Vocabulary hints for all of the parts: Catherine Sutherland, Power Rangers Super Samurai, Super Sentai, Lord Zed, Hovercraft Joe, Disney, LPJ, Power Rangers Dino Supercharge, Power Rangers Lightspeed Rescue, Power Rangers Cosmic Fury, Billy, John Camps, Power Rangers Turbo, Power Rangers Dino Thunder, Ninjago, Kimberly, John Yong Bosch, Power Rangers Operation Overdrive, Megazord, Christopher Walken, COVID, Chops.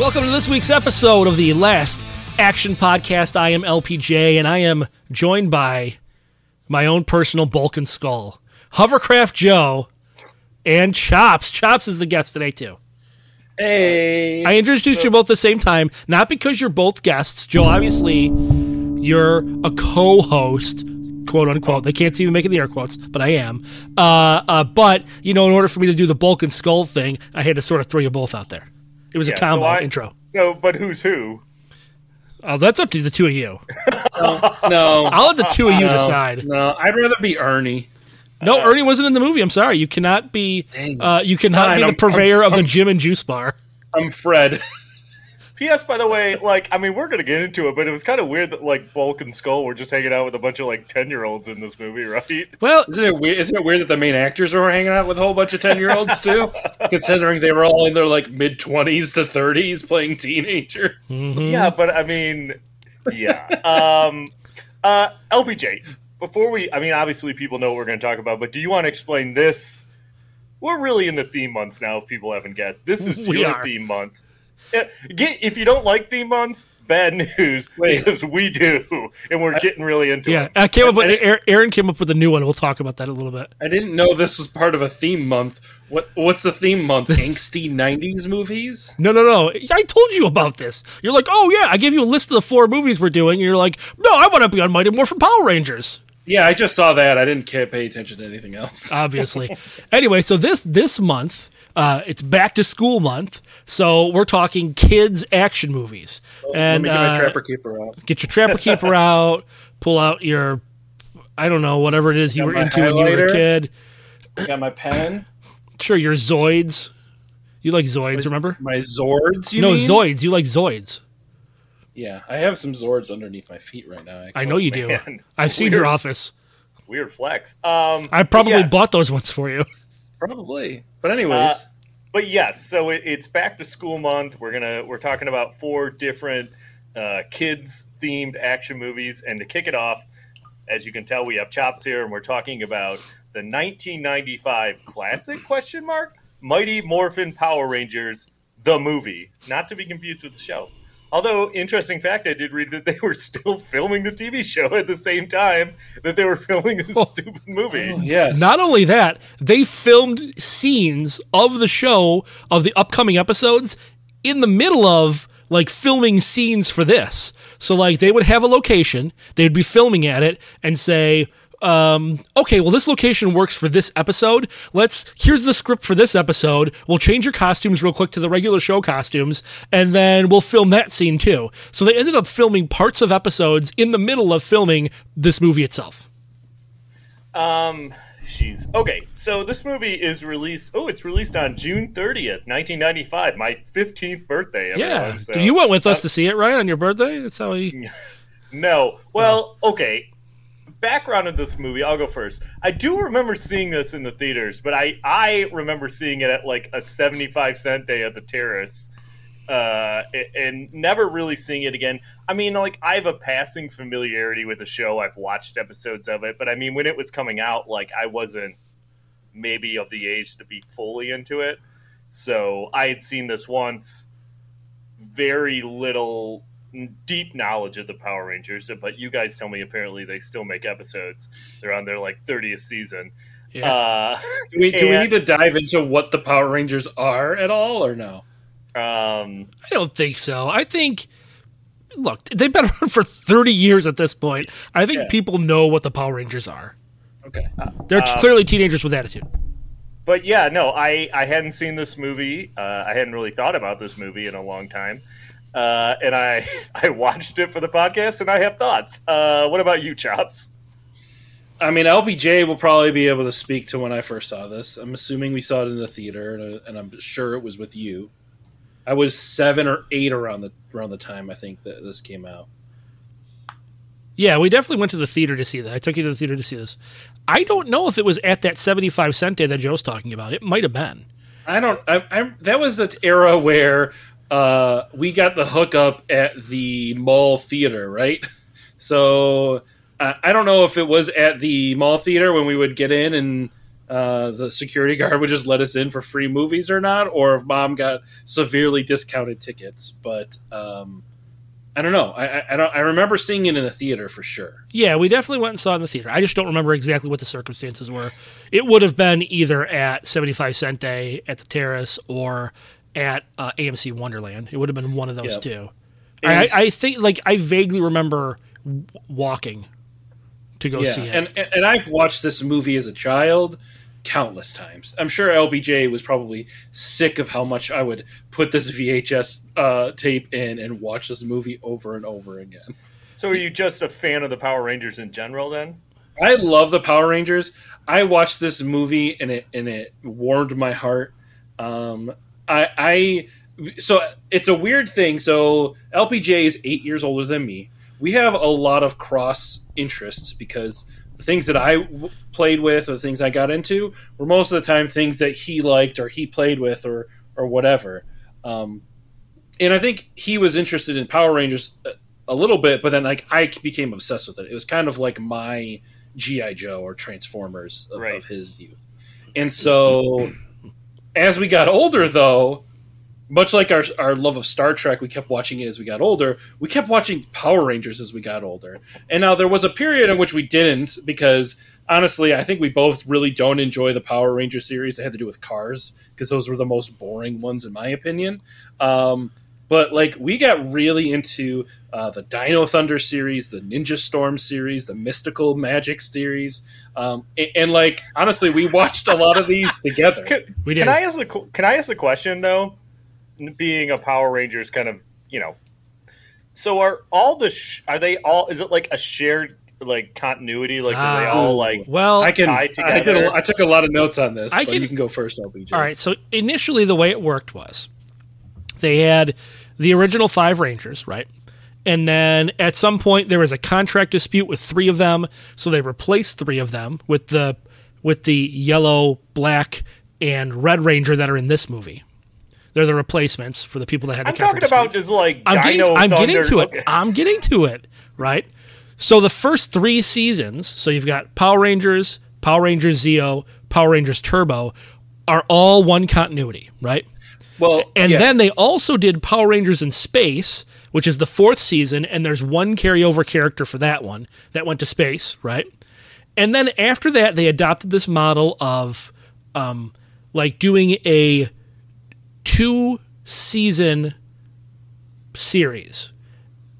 Welcome to this week's episode of the Last Action Podcast. I am LPJ, and I am joined by my own personal Bulk and Skull, Hovercraft Joe, and Chops. Chops is the guest today, too. Hey. I introduced you both at the same time, not because you're both guests. Joe, obviously, you're a co-host, quote-unquote. They can't see me making the air quotes, but I am. But, you know, in order for me to do the Bulk and Skull thing, I had to sort of throw you both out there. It was a combo intro. So, but who's who? Oh, that's up to the two of you. No. I'll let the two of you decide. No, I'd rather be Ernie. No, Ernie wasn't in the movie. I'm sorry. You cannot be the purveyor of the gym and juice bar. I'm Fred. P.S. By the way, we're going to get into it, but it was kind of weird that, Bulk and Skull were just hanging out with a bunch of, 10-year-olds in this movie, right? Well, isn't it weird that the main actors were hanging out with a whole bunch of 10-year-olds, too? Considering they were all in their, mid-20s to 30s playing teenagers. Mm-hmm. Yeah, but, yeah. LPJ, before we... obviously people know what we're going to talk about, but do you want to explain this? We're really in the theme months now, if people haven't guessed. This is your theme month. If you don't like theme months, bad news, because we do, and we're getting really into it. Yeah, Aaron came up with a new one. We'll talk about that a little bit. I didn't know this was part of a theme month. What's the theme month? Angsty 90s movies? No. I told you about this. You're like, oh, yeah, I gave you a list of the 4 movies we're doing, and you're like, no, I want to be on Mighty Morphin Power Rangers. Yeah, I just saw that. I didn't pay attention to anything else. Obviously. Anyway, so this month... it's back to school month, so we're talking kids action movies. Well, and let me get my Trapper Keeper out. Get your Trapper Keeper out. Pull out your, I don't know, whatever it is you were into when you were a kid. I got my pen. Sure, your Zords. You like Zoids, remember? My Zords. You mean? Zoids. You like Zoids. Yeah, I have some Zords underneath my feet right now. I know you do. I've seen your office. Weird flex. I probably bought those ones for you. Probably. But anyways. But yes, so it's back to school month. We're talking about 4 different kids themed action movies, and to kick it off, as you can tell, we have Chops here, and we're talking about the 1995 classic ? Mighty Morphin Power Rangers, the movie, not to be confused with the show. Although, interesting fact, I did read that they were still filming the TV show at the same time that they were filming this stupid movie. Oh, yes. Not only that, they filmed scenes of the show, of the upcoming episodes, in the middle of, filming scenes for this. So, they would have a location, they'd be filming at it, and say... okay, well, this location works for this episode. Here's the script for this episode. We'll change your costumes real quick to the regular show costumes, and then we'll film that scene too. So they ended up filming parts of episodes in the middle of filming this movie itself. Jeez. Okay, so this movie is released. Oh, it's released on June 30th, 1995, my 15th birthday. Everyone, so. You went with us to see it, right? On your birthday? That's how we. No. Well, okay. Background of this movie, I'll go first. I do remember seeing this in the theaters, but I remember seeing it at a 75-cent day at the Terrace, and never really seeing it again. I have a passing familiarity with the show. I've watched episodes of it, but when it was coming out, I wasn't maybe of the age to be fully into it. So I had seen this once, very little deep knowledge of the Power Rangers, but you guys tell me apparently they still make episodes. They're on their 30th season. Yeah. Do we need to dive into what the Power Rangers are at all, or no? I don't think so. I think, look, they've been around for 30 years at this point. I think people know what the Power Rangers are. Okay. They're clearly teenagers with attitude. But yeah, no, I hadn't seen this movie. I hadn't really thought about this movie in a long time. And I watched it for the podcast, and I have thoughts. What about you, Chops? I mean, LPJ will probably be able to speak to when I first saw this. I'm assuming we saw it in the theater, and I'm sure it was with you. I was 7 or 8 around the time I think that this came out. Yeah, we definitely went to the theater to see that. I took you to the theater to see this. I don't know if it was at that 75-cent day that Joe's talking about. It might have been. That was the era where we got the hookup at the mall theater, right? So I don't know if it was at the mall theater when we would get in and the security guard would just let us in for free movies or not, or if Mom got severely discounted tickets. But I don't know. I remember seeing it in the theater for sure. Yeah, we definitely went and saw it in the theater. I just don't remember exactly what the circumstances were. It would have been either at 75-cent day at the Terrace or at AMC Wonderland. It would have been one of those two. I think, like, I vaguely remember walking to go see it. And I've watched this movie as a child countless times. I'm sure LBJ was probably sick of how much I would put this VHS tape in and watch this movie over and over again. So are you just a fan of the Power Rangers in general then? I love the Power Rangers. I watched this movie and it warmed my heart. So it's a weird thing. So LPJ is 8 years older than me. We have a lot of cross interests because the things that I played with or the things I got into were most of the time things that he liked or he played with or whatever. And I think he was interested in Power Rangers a little bit, but then like I became obsessed with it. It was kind of like my G.I. Joe or Transformers of his youth. And so as we got older, though, much like our love of Star Trek, we kept watching it as we got older. We kept watching Power Rangers as we got older. And now there was a period in which we didn't because, honestly, I think we both really don't enjoy the Power Ranger series that had to do with cars because those were the most boring ones, in my opinion. But, like, we got really into the Dino Thunder series, the Ninja Storm series, the Mystical Magic series. Like, honestly, we watched a lot of these together. Can I ask a question, though? Being a Power Rangers kind of, you know, so is it like a shared like continuity? Like are they all like tie together? I took a lot of notes on this, you can go first, LPJ. All right, so initially the way it worked was they had the original 5 Rangers, right? And then at some point there was a contract dispute with 3 of them, so they replaced 3 of them with the yellow, black, and red Ranger that are in this movie. They're the replacements for the people that had the contract. I'm talking about just like Dino Thunder. I'm getting to it, right? So the first 3 seasons, so you've got Power Rangers, Power Rangers Zeo, Power Rangers Turbo, are all one continuity, right? Well, then they also did Power Rangers in Space, which is the 4th season, and there's one carryover character for that one that went to space, right? And then after that, they adopted this model of like doing a 2-season series,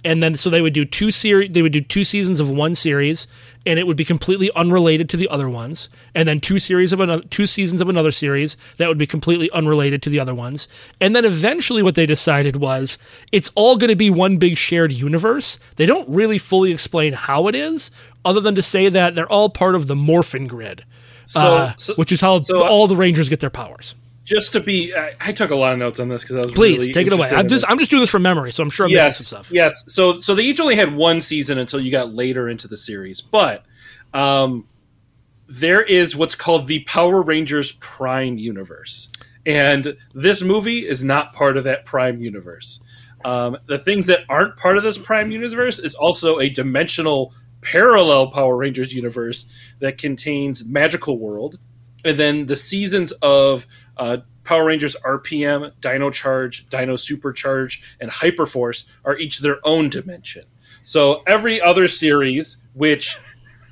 and then so they would do they would do 2 seasons of one series, and it would be completely unrelated to the other ones, and then 2 seasons of another series that would be completely unrelated to the other ones, and then eventually what they decided was it's all going to be one big shared universe. They don't really fully explain how it is, other than to say that they're all part of the Morphin Grid, which is how all the Rangers get their powers. Just to be, I took a lot of notes on this because I was Please, take it away. I'm just doing this from memory, so I'm sure I'm missing some stuff. Yes, so they each only had one season until you got later into the series. But there is what's called the Power Rangers Prime Universe. And this movie is not part of that Prime Universe. The things that aren't part of this Prime Universe is also a dimensional parallel Power Rangers universe that contains Magical World. And then the seasons of Power Rangers RPM, Dino Charge, Dino Supercharge, and Hyperforce are each their own dimension. So every other series, which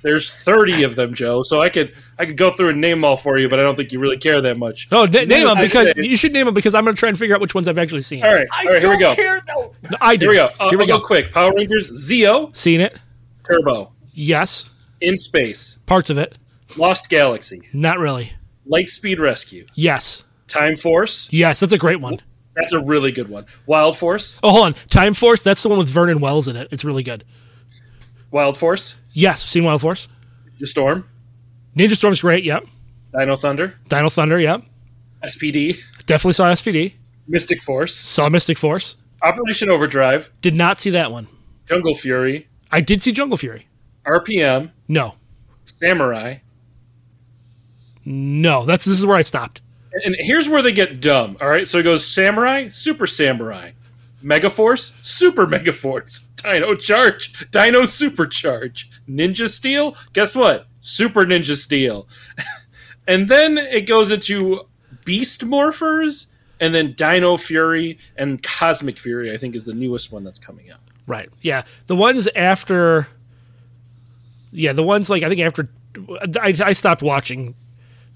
there's 30 of them, Joe, so I could go through and name them all for you, but I don't think you really care that much. No, name them you should name them because I'm going to try and figure out which ones I've actually seen. All right, here we go. I don't care, though. No, I do. Here we go quick. Power Rangers Zeo. Seen it. Turbo. Yes. In Space. Parts of it. Lost Galaxy. Not really. Lightspeed Rescue. Yes. Time Force. Yes, that's a great one. That's a really good one. Wild Force. Oh, hold on. Time Force, that's the one with Vernon Wells in it. It's really good. Wild Force. Yes, seen Wild Force. Ninja Storm. Ninja Storm's great, yep. Dino Thunder. Dino Thunder, yep. SPD. Definitely saw SPD. Mystic Force. Saw Mystic Force. Operation Overdrive. Did not see that one. Jungle Fury. I did see Jungle Fury. RPM. No. Samurai. No, this is where I stopped. And here's where they get dumb, all right? So it goes Samurai, Super Samurai, Megaforce, Super Megaforce, Dino Charge, Dino Supercharge, Ninja Steel, guess what? Super Ninja Steel. And then it goes into Beast Morphers, and then Dino Fury, and Cosmic Fury, I think, is the newest one that's coming out. Right, yeah. The ones after... Yeah, the ones, like, I think after... I stopped watching...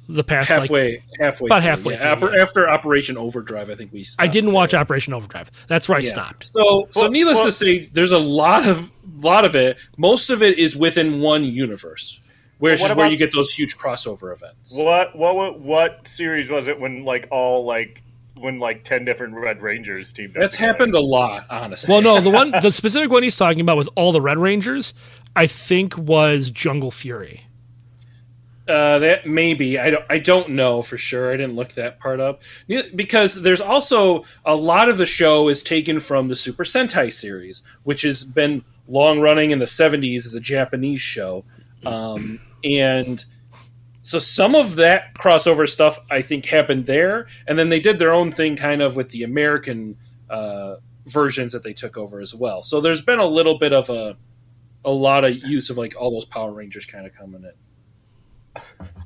The past halfway through. Yeah. After Operation Overdrive, I think we stopped. I didn't watch Operation Overdrive. That's where I stopped. So needless to say, there's a lot of it. Most of it is within one universe, which is where you get those huge crossover events. What series was it when like 10 different Red Rangers teamed up? That's happened a lot, honestly. Well, no, the specific one he's talking about with all the Red Rangers, I think was Jungle Fury. That maybe I don't know for sure. I didn't look that part up because there's also a lot of the show is taken from the Super Sentai series, which has been long running in the 70s as a Japanese show, and so some of that crossover stuff I think happened there, and then they did their own thing kind of with the American versions that they took over as well. So there's been a little bit of a lot of use of like all those Power Rangers kind of coming in.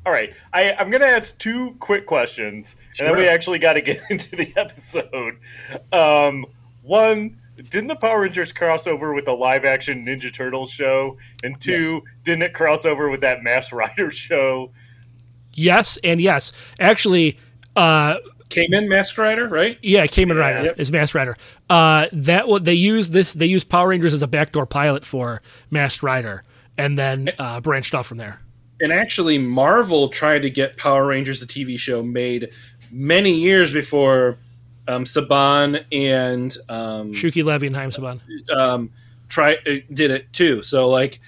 All right, I'm going to ask two quick questions, and then we actually got to get into the episode. One, didn't the Power Rangers cross over with the live-action Ninja Turtles show? And two, Didn't it cross over with that Masked Rider show? Yes and yes. Actually... came in Masked Rider, right? Yeah, came in Rider is Masked Rider. They used Power Rangers as a backdoor pilot for Masked Rider, and then branched off from there. And actually, Marvel tried to get Power Rangers, the TV show, made many years before Saban and... Shuki Levy and Haim Saban. Did it, too. So, like,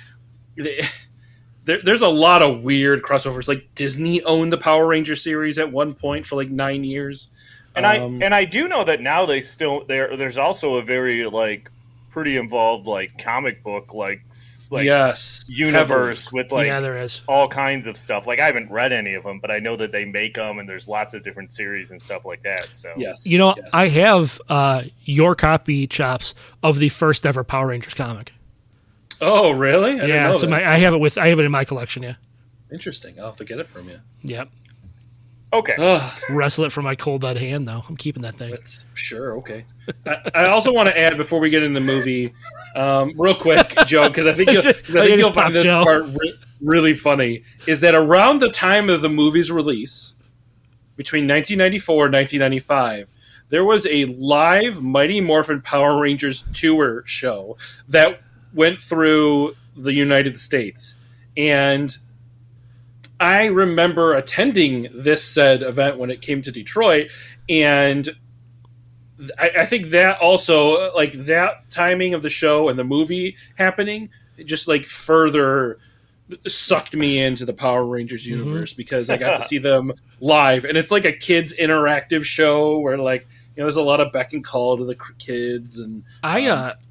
there's a lot of weird crossovers. Like, Disney owned the Power Rangers series at one point for, like, 9 years. And I do know that now there's also a very, like... pretty involved, like comic book, like yes, universe heavily. With like there is all kinds of stuff. Like I haven't read any of them, but I know that they make them, and there's lots of different series and stuff like that. So yes. I have your copy, Chops, of the first ever Power Rangers comic. Oh, really? I didn't know it's in my. I have it in my collection. Yeah, interesting. I'll have to get it from you. Yep. Okay. Wrestle it from my cold dead hand, though. I'm keeping that thing. That's, sure, okay. I also want to add, before we get in the movie, real quick, Joe, because I think you'll find this part really funny, is that around the time of the movie's release, between 1994 and 1995, there was a live Mighty Morphin Power Rangers tour show that went through the United States. And... I remember attending this said event when it came to Detroit, and I think that also, like, that timing of the show and the movie happening just, like, further sucked me into the Power Rangers universe because I got to see them live. And it's like a kids' interactive show where, like, you know, there's a lot of beck and call to the kids and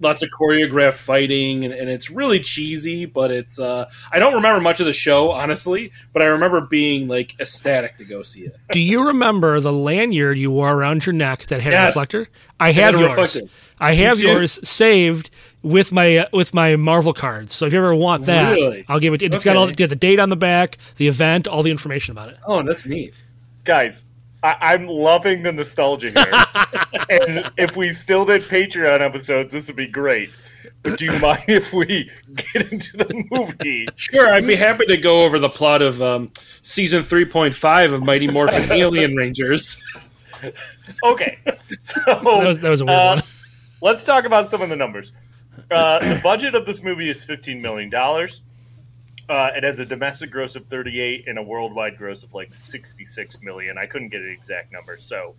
lots of choreographed fighting, and it's really cheesy, but it's I don't remember much of the show, honestly, but I remember being, like, ecstatic to go see it. Do you remember the lanyard you wore around your neck that had a reflector? I had yours. Reflector. I have yours saved with my Marvel cards. So if you ever want that, really? I'll give it. It's got all the date on the back, the event, all the information about it. Oh, that's neat, guys. I'm loving the nostalgia here. And if we still did Patreon episodes, this would be great. But do you mind if we get into the movie? Sure, I'd be happy to go over the plot of Season 3.5 of Mighty Morphin Alien Rangers. Okay. So that was a weird one. Let's talk about some of the numbers. The budget of this movie is $15 million. It has a domestic gross of 38 and a worldwide gross of like 66 million. I couldn't get an exact number. So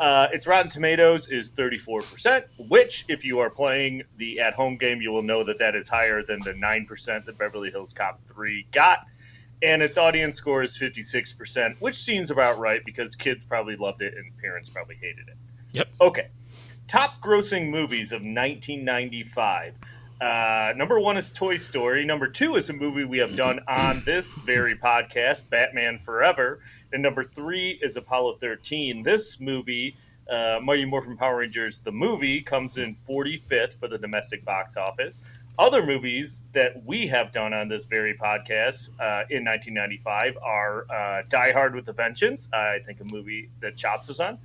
its Rotten Tomatoes is 34%, which if you are playing the at-home game, you will know that that is higher than the 9% that Beverly Hills Cop 3 got. And its audience score is 56%, which seems about right because kids probably loved it and parents probably hated it. Yep. Okay. Top grossing movies of 1995. Number one is Toy Story. Number two is a movie we have done on this very podcast, Batman Forever. And number three is Apollo 13. This movie, Mighty Morphin Power Rangers, the movie, comes in 45th for the domestic box office. Other movies that we have done on this very podcast in 1995 are Die Hard with a Vengeance, I think a movie that Chops is on.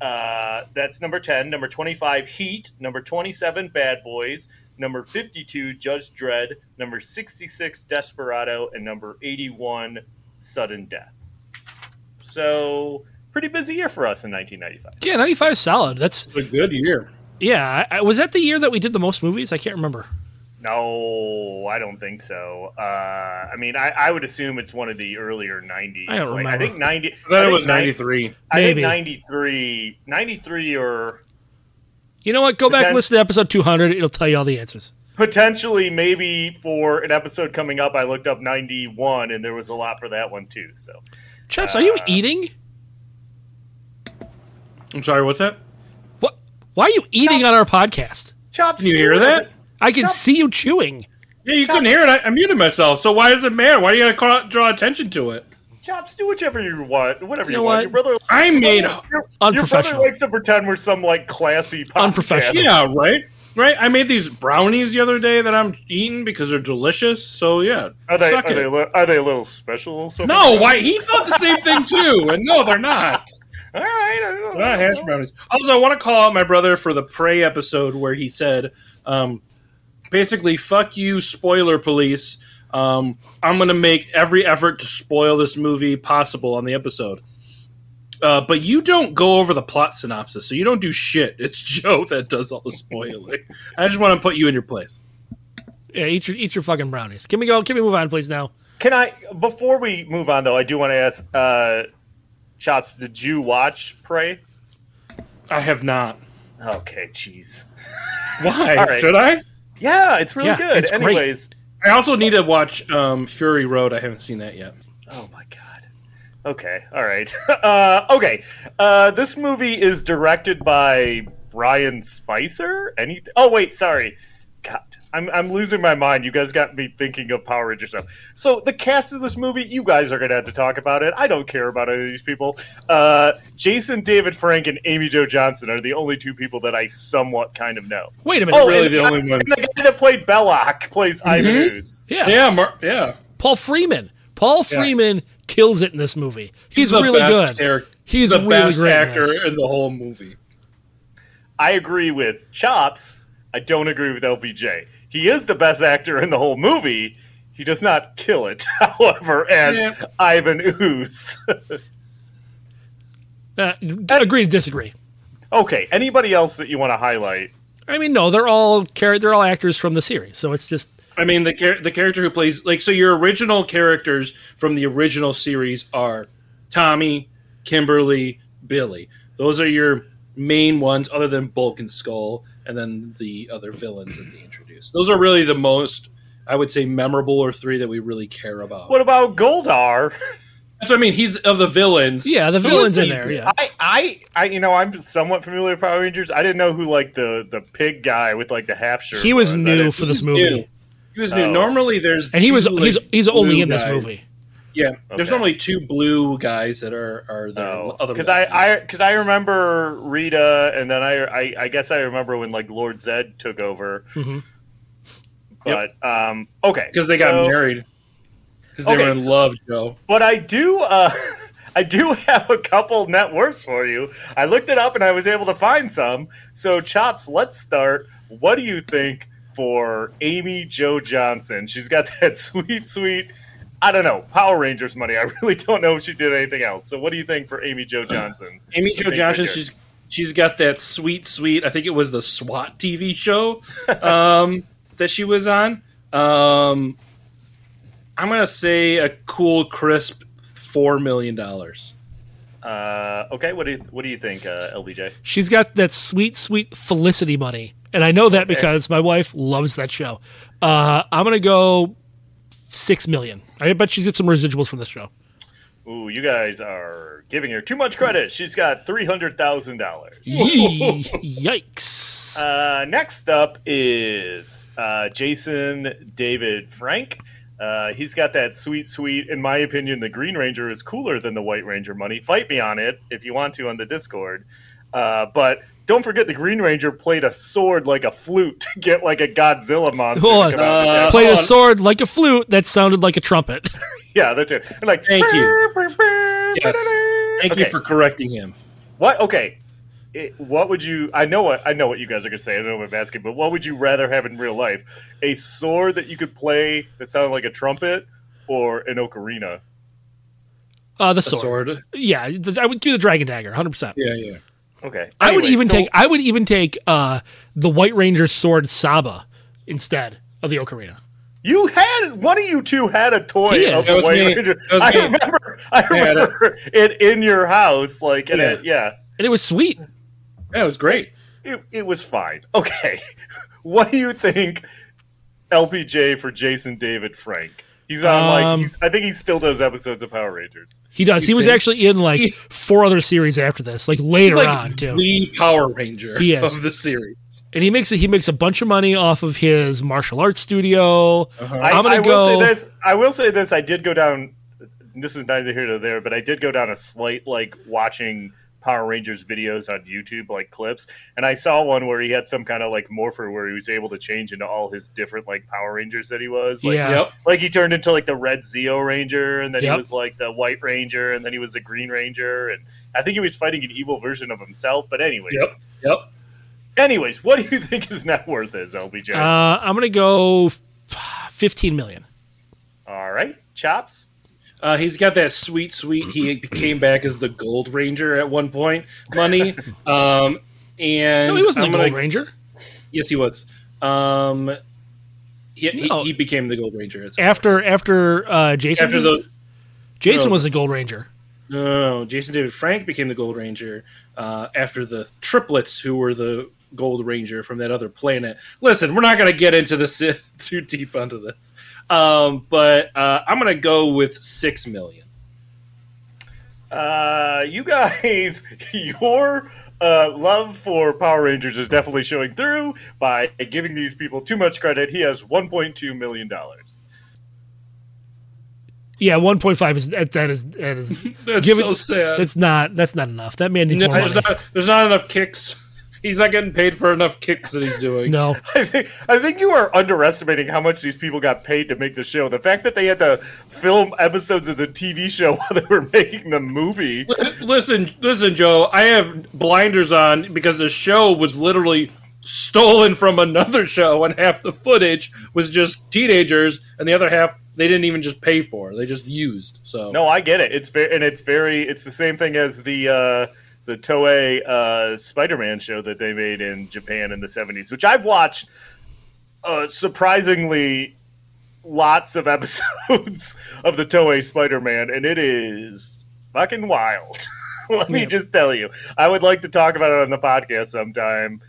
That's number 10. Number 25, Heat. Number 27, Bad Boys. Number 52, Judge Dredd. Number 66, Desperado. And number 81, Sudden Death. So, pretty busy year for us in 1995. Yeah, 95 is solid. That's a good year. Yeah. Was that the year that we did the most movies? I can't remember. No, I don't think so. I would assume it's one of the earlier 90s. I don't remember. I think 90. I thought it was 93. I think 93. 93 or... You know what? Go back and listen to episode 200. It'll tell you all the answers. Potentially, maybe for an episode coming up, I looked up 91, and there was a lot for that one, too. So, Chops, are you eating? I'm sorry, what's that? What? Why are you eating on our podcast? Chops, can you hear that? I can see you chewing. Yeah, you couldn't hear it. I muted myself. So why does it matter? Why do you gotta draw attention to it? Chops, do whichever you want. Whatever you want. Your brother. I made unprofessional. Your brother likes to pretend we're some like classy podcast. Unprofessional. Yeah, right. I made these brownies the other day that I'm eating because they're delicious. So yeah, are they a little special? So no, why he thought the same thing too, and no, they're not. All right, they're not hash brownies. Also, I want to call out my brother for the Prey episode where he said. Basically, fuck you, spoiler police. I'm going to make every effort to spoil this movie possible on the episode. But you don't go over the plot synopsis, so you don't do shit. It's Joe that does all the spoiling. I just want to put you in your place. Yeah, eat your fucking brownies. Can we go? Can we move on, please, now? Before we move on, though, I do want to ask, Chops, did you watch Prey? I have not. Okay, jeez. Why? All right. Should I? Yeah, it's really good. It's anyways, great. I also need to watch Fury Road. I haven't seen that yet. Oh my god. Okay. All right. Okay. This movie is directed by Brian Spicer. Oh wait, sorry. God, I'm losing my mind. You guys got me thinking of Power Rangers stuff. So the cast of this movie, you guys are gonna have to talk about it. I don't care about any of these people. Jason David Frank and Amy Jo Johnson are the only two people that I somewhat kind of know. Wait a minute, really the only ones. And the guy that played Belloc plays Ivan Ooze. Yeah. Paul Freeman kills it in this movie. He's the really best good. He's the really best actor in the whole movie. I agree with Chops. I don't agree with LPJ. He is the best actor in the whole movie. He does not kill it, however, as Ivan Ooze. Agree to disagree. Okay. Anybody else that you want to highlight? I mean, no, they're all actors from the series, so it's just. I mean, the character who plays so your original characters from the original series are Tommy, Kimberly, Billy. Those are your main ones, other than Bulk and Skull, and then the other villains that they introduced. Those are really the most, I would say, memorable or three that we really care about. What about Goldar? That's what I mean. He's of the villains. Yeah, the villains in there. Yeah. I'm somewhat familiar with Power Rangers. I didn't know who the pig guy with the half shirt. He was new for this movie. He was new. Normally, there's and he was he's only in this movie. Yeah, okay. There's normally two blue guys that are the other ones. Because I remember Rita, and then I guess I remember when Lord Zed took over. Mm-hmm. But okay, because they got married because they were in love, Joe. But I do have a couple net worths for you. I looked it up and I was able to find some. So Chops, let's start. What do you think for Amy Jo Johnson? She's got that sweet. I don't know. Power Rangers money. I really don't know if she did anything else. So what do you think for Amy Jo Johnson? Amy Jo Johnson, she's got that sweet, I think it was the SWAT TV show that she was on. I'm going to say a cool, crisp $4 million. Okay, what do you think, LBJ? She's got that sweet Felicity money. And I know that because my wife loves that show. I'm going to go $6 million. I bet she's got some residuals from this show. Ooh, you guys are giving her too much credit. She's got $300,000. Yikes. Next up is Jason David Frank. He's got that sweet, in my opinion, the Green Ranger is cooler than the White Ranger money. Fight me on it if you want to on the Discord. But don't forget the Green Ranger played a sword like a flute to get like a Godzilla monster. Played a sword like a flute that sounded like a trumpet. Yeah, that's it. And like, thank you. Yes. Thank you for correcting him. What? Okay. What would you? I know what you guys are gonna say. I know what I'm asking, but what would you rather have in real life? A sword that you could play that sounded like a trumpet, or an ocarina? The sword. Yeah, I would do the dragon dagger, 100%. Yeah. Okay. Anyway, I would even take the White Ranger sword Saba instead of the ocarina. You had one of you two had a toy of the White Ranger. I remember it in your house, like and it was sweet. Yeah, it was great. It was fine. Okay. What do you think LPJ for Jason David Frank? He's on I think he still does episodes of Power Rangers. He does. He was actually in like four other series after this, like later on too. The Power Ranger of the series, and he makes a bunch of money off of his martial arts studio. Uh-huh. I will say this. I did go down. This is neither here nor there, but I did go down a slight like watching Power Rangers videos on YouTube, like clips, and I saw one where he had some kind of like morpher where he was able to change into all his different like Power Rangers that he was. Like, like he turned into like the Red Zeo Ranger, and then he was like the White Ranger, and then he was the Green Ranger, and I think he was fighting an evil version of himself. But anyways, what do you think his net worth is, LBJ? I'm gonna go $15 million. All right, Chops. He's got that sweet. He came back as the Gold Ranger at one point. Money. No, he wasn't the Gold Ranger. Yes, he was. He became the Gold Ranger after Jason. Jason was the Gold Ranger. No, Jason David Frank became the Gold Ranger after the triplets who were the Gold Ranger from that other planet. Listen, we're not going to get into this too deep onto this, but I'm going to go with $6 million. You guys, your love for Power Rangers is definitely showing through by giving these people too much credit. He has $1.2 million. Yeah, 1.5 is that is that's so sad. That's not enough. That man needs more money. There's not enough kicks. He's not getting paid for enough kicks that he's doing. No. I think you are underestimating how much these people got paid to make the show. The fact that they had to film episodes of the TV show while they were making the movie. Listen, Joe, I have blinders on because the show was literally stolen from another show, and half the footage was just teenagers, and the other half they didn't even just pay for. They just used. So no, I get it. It's the same thing as the Toei Spider-Man show that they made in Japan in the 70s, which I've watched surprisingly lots of episodes of the Toei Spider-Man, and it is fucking wild. Let me just tell you. I would like to talk about it on the podcast sometime,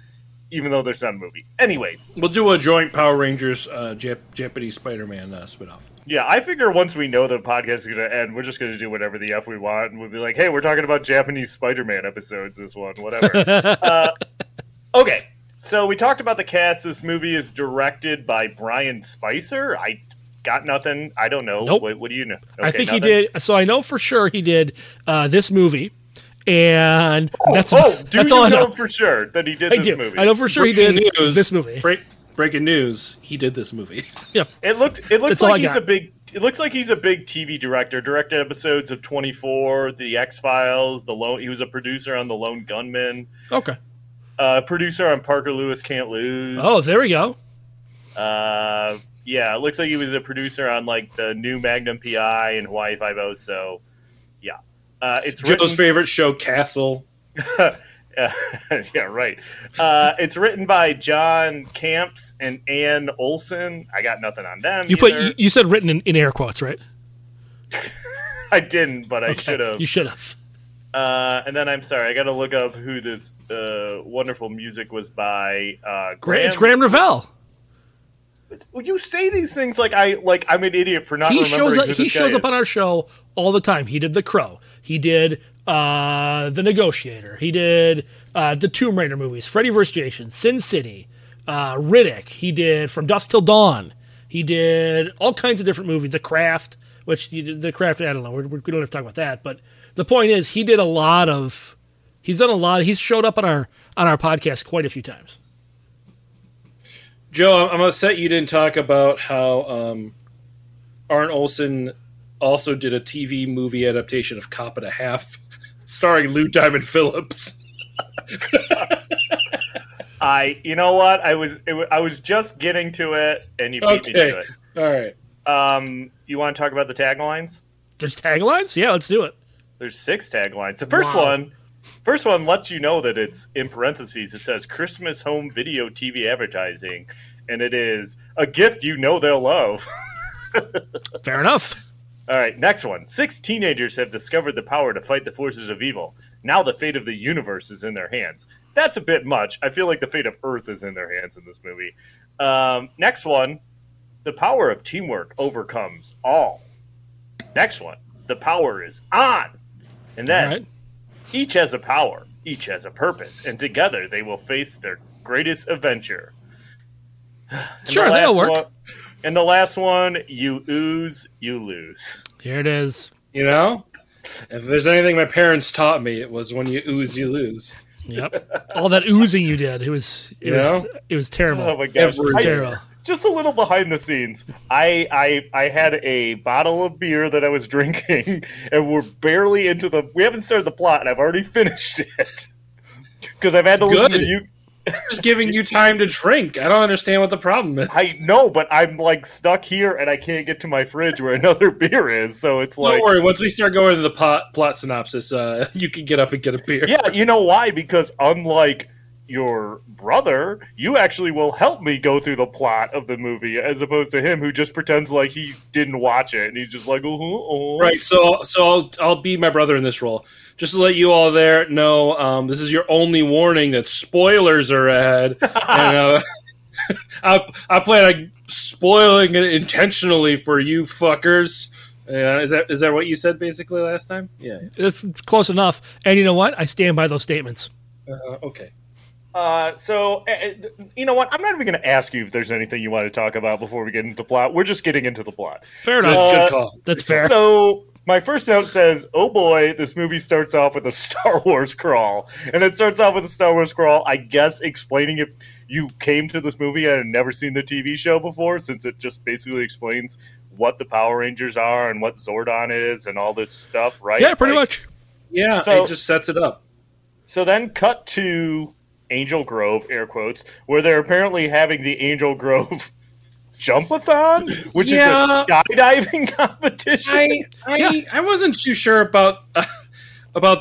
even though there's not a movie. Anyways. We'll do a joint Power Rangers Japanese Spider-Man spinoff. Yeah, I figure once we know the podcast is going to end, we're just going to do whatever the F we want. And we'll be like, hey, we're talking about Japanese Spider-Man episodes, this one, whatever. Okay, so we talked about the cast. This movie is directed by Brian Spicer. I got nothing. I don't know. Nope. What do you know? Okay, I think nothing. He did. So I know for sure he did this movie. And I know for sure he did this movie. Breaking news, he did this movie. Yeah. It looks like he's a big TV director. Directed episodes of 24, The X-Files, he was a producer on The Lone Gunman. Okay. Producer on Parker Lewis Can't Lose. Oh, there we go. It looks like he was a producer on like the new Magnum PI and Hawaii Five-0, so yeah. It's Joe's favorite show, Castle. Yeah, right. It's written by John Camps and Ann Olson. I got nothing on them. You said written in air quotes, right? I didn't, but I should have. You should have. And then I'm sorry, I got to look up who this wonderful music was by. Graham Revell. You say these things like I'm an idiot for not remembering who this guy is. He shows up on our show all the time. He did The Crow. He did The Negotiator. He did the Tomb Raider movies, Freddy vs. Jason, Sin City, Riddick. He did From Dusk Till Dawn. He did all kinds of different movies. The Craft, which The Craft, I don't know. We don't have to talk about that. But the point is, he did a lot of. He's done a lot. He's showed up on our podcast quite a few times. Joe, I'm upset you didn't talk about how Arn Olson also did a TV movie adaptation of Cop and a Half, starring Lou Diamond Phillips. You know what? I was just getting to it, and you beat me to it. All right. You want to talk about the taglines? There's taglines? Yeah, let's do it. There's 6 taglines. The first one. First one lets you know that it's, in parentheses, it says Christmas home video TV advertising, and it is a gift you know they'll love. Fair enough. All right, next one. 6 teenagers have discovered the power to fight the forces of evil. Now the fate of the universe is in their hands. That's a bit much. I feel like the fate of Earth is in their hands in this movie. Next one. The power of teamwork overcomes all. Next one. The power is on. And then... All right. Each has a power, each has a purpose, and together they will face their greatest adventure. Sure, that'll work. And the last one, you ooze, you lose. Here it is. You know, if there's anything my parents taught me, it was when you ooze, you lose. Yep. All that oozing you did, it was terrible. Oh my gosh. It was terrible. Just a little behind the scenes. I had a bottle of beer that I was drinking, and we're barely into the. We haven't started the plot, and I've already finished it because I've had to listen to you. Just giving you time to drink. I don't understand what the problem is. I know, but I'm like stuck here, and I can't get to my fridge where another beer is. So it's like, don't worry. Once we start going to the plot synopsis, you can get up and get a beer. Yeah, you know why? Because unlike your brother, you actually will help me go through the plot of the movie, as opposed to him who just pretends like he didn't watch it and he's just like, oh. Right. So I'll be my brother in this role. Just to let you all there know, this is your only warning that spoilers are ahead. And, I plan on spoiling it intentionally for you fuckers. Is that what you said basically last time? Yeah, that's close enough. And you know what? I stand by those statements. Okay. You know what? I'm not even going to ask you if there's anything you want to talk about before we get into the plot. We're just getting into the plot. Fair enough. Good call. That's fair. So my first note says, oh boy, this movie starts off with a Star Wars crawl. And it starts off with a Star Wars crawl, I guess, explaining if you came to this movie and had never seen the TV show before, since it just basically explains what the Power Rangers are and what Zordon is and all this stuff, right? Yeah, pretty much. Yeah, so, it just sets it up. So then cut to... Angel Grove, air quotes, where they're apparently having the Angel Grove Jumpathon, which is a skydiving competition. I wasn't too sure about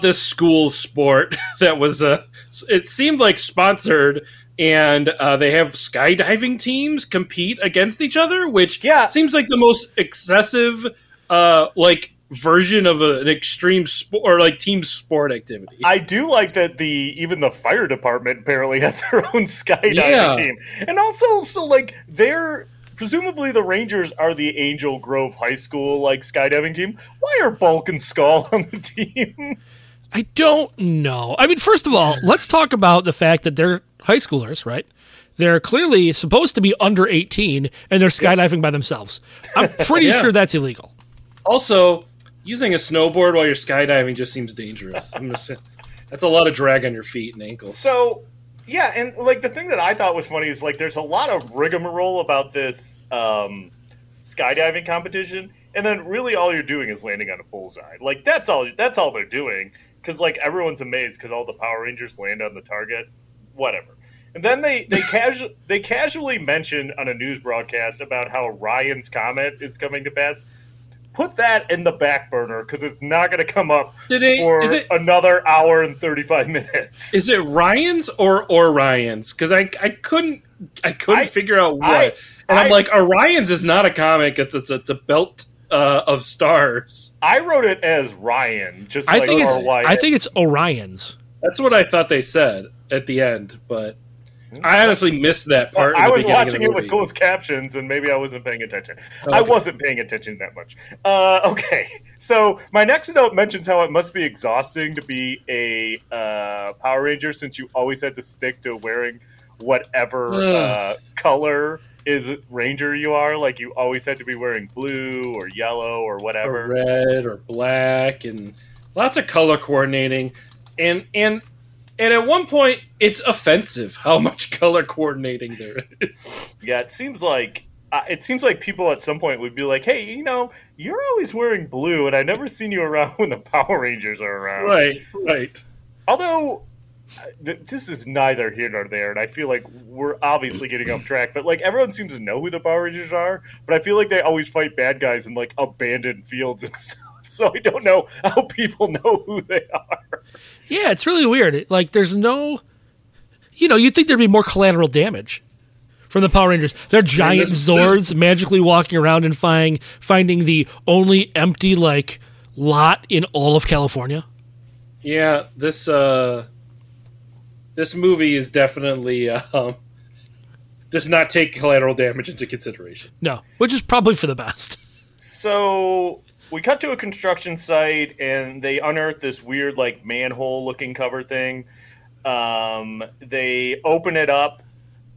this school sport that was it seemed like sponsored, and they have skydiving teams compete against each other, which seems like the most excessive version of an extreme sport or like team sport activity. I do like that even the fire department apparently had their own skydiving team, and also they're presumably the Rangers are the Angel Grove High School skydiving team. Why are Bulk and Skull on the team? I don't know. I mean, first of all, let's talk about the fact that they're high schoolers, right? They're clearly supposed to be under 18, and they're skydiving by themselves. I'm pretty sure that's illegal. Also. Using a snowboard while you're skydiving just seems dangerous. That's a lot of drag on your feet and ankles. So, yeah, and, the thing that I thought was funny is, there's a lot of rigmarole about this skydiving competition, and then really all you're doing is landing on a bullseye. That's all they're doing, because, everyone's amazed because all the Power Rangers land on the target, whatever. And then they casually mention on a news broadcast about how Ryan's Comet is coming to pass. Put that in the back burner because it's not going to come up for another hour and 35 minutes. Is it Ryan's or Orion's? Because I couldn't figure out what. I'm like, Orion's is not a comic. It's a belt of stars. I wrote it as Ryan. Just I think it's Orion's. That's what I thought they said at the end, but I honestly missed that part. I was watching it with closed captions, and maybe I wasn't paying attention. Oh, okay. I wasn't paying attention that much. Okay, so my next note mentions how it must be exhausting to be a Power Ranger, since you always had to stick to wearing whatever color is Ranger you are. Like, you always had to be wearing blue or yellow or whatever. Or red or black, and lots of color coordinating. And at one point, it's offensive how much color coordinating there is. Yeah, it seems like people at some point would be like, "Hey, you know, you're always wearing blue, and I've never seen you around when the Power Rangers are around." Right, right. Although this is neither here nor there, and I feel like we're obviously getting off track. But like, everyone seems to know who the Power Rangers are, but I feel like they always fight bad guys in like abandoned fields and stuff. So I don't know how people know who they are. Yeah, it's really weird. There's no... You know, you'd think there'd be more collateral damage from the Power Rangers. They're giant Zords magically walking around and finding the only empty, lot in all of California. Yeah, this movie is definitely... does not take collateral damage into consideration. No, which is probably for the best. So... we cut to a construction site, and they unearth this weird, manhole-looking cover thing. They open it up,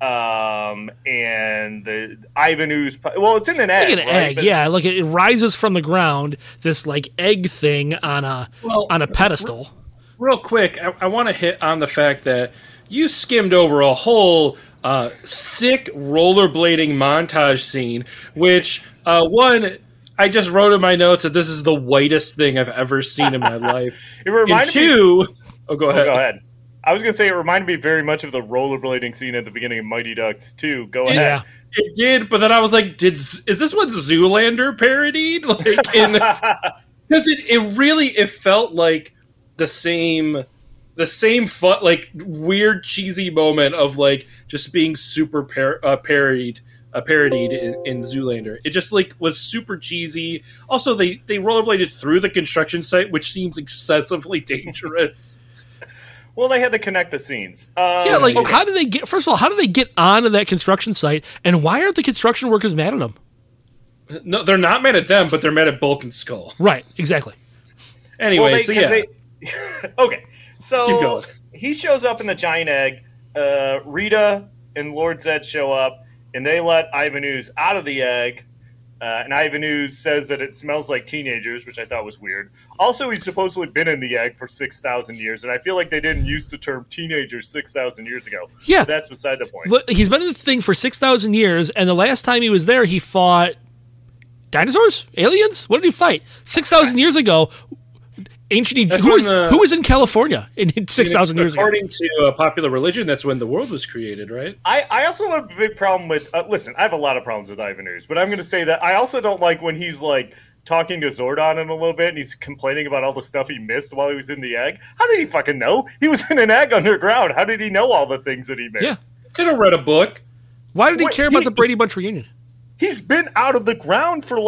and the Ivan Ooze... well, it's in an egg. It's like an egg, right? Yeah. Look, it rises from the ground, this, egg thing on a pedestal. Real quick, I want to hit on the fact that you skimmed over a whole... sick rollerblading montage scene, which, one... I just wrote in my notes that this is the whitest thing I've ever seen in my life. It reminded me... Oh, go ahead. I was going to say it reminded me very much of the rollerblading scene at the beginning of Mighty Ducks 2. Go ahead. It did, but then I was like, is this what Zoolander parodied? Because it felt like the same fun, weird, cheesy moment of, just being super parodied. Parodied in Zoolander. It just was super cheesy. Also, they rollerbladed through the construction site, which seems excessively dangerous. Well, they had to connect the scenes. Okay. How do they get? First of all, how do they get onto that construction site? And why aren't the construction workers mad at them? No, they're not mad at them, but they're mad at Bulk and Skull. Right. Exactly. Anyway, okay. So keep going. He shows up in the giant egg. Rita and Lord Zed show up. And they let Ivan Ooze out of the egg, and Ivan Ooze says that it smells like teenagers, which I thought was weird. Also, he's supposedly been in the egg for 6,000 years, and I feel like they didn't use the term teenagers 6,000 years ago. Yeah. But that's beside the point. Look, he's been in the thing for 6,000 years, and the last time he was there, he fought dinosaurs? Aliens? What did he fight? 6,000 years ago... Ancient Egypt. Who was in California in 6,000 years ago? According to popular religion, that's when the world was created, right? I also have a big problem with... listen, I have a lot of problems with Ivan Ooze, but I'm going to say that I also don't like when he's, talking to Zordon in a little bit, and he's complaining about all the stuff he missed while he was in the egg. How did he fucking know? He was in an egg underground. How did he know all the things that he missed? Yeah. Could have read a book. Why did he care about the Brady Bunch reunion? He's been out of the ground for,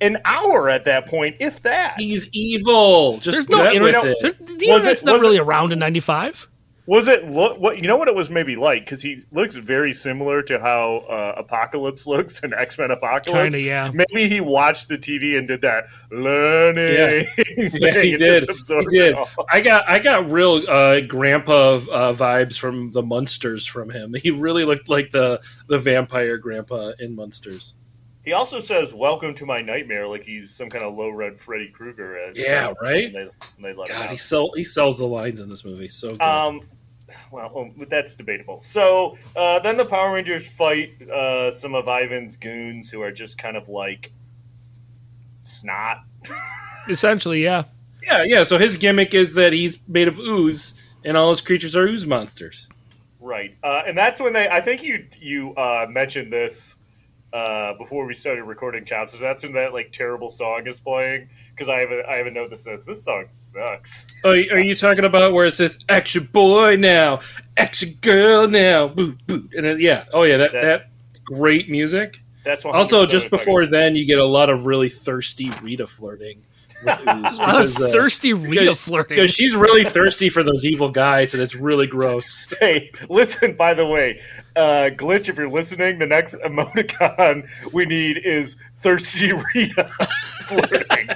an hour at that point, if that. He's evil. Just there's no internet. The internet's not really around in 95. Was it what? You know what it was maybe like? Because he looks very similar to how Apocalypse looks in X-Men Apocalypse. Kind of, yeah. Maybe he watched the TV and did that learning. Yeah, he did. He did. I got real grandpa vibes from the Munsters from him. He really looked like the vampire grandpa in Munsters. He also says, "Welcome to my nightmare," like he's some kind of low-rent Freddy Krueger. Yeah, right. And they let God, he sells the lines in this movie so good. Well, that's debatable. So then the Power Rangers fight some of Ivan's goons, who are just kind of snot. Essentially, yeah. Yeah. So his gimmick is that he's made of ooze, and all his creatures are ooze monsters. Right, and that's when they. I think you mentioned this. Before we started recording Chops, so that's when that terrible song is playing, because I have a note that says this song sucks. Oh, are you talking about where it says "extra boy now, extra girl now, boot boot"? And that's great music. That's also just before then you get a lot of really thirsty Rita flirting, with Ooze. Thirsty Rita flirting. Because she's really thirsty for those evil guys, and it's really gross. Hey, listen, by the way, Glitch, if you're listening, the next emoticon we need is Thirsty Rita flirting.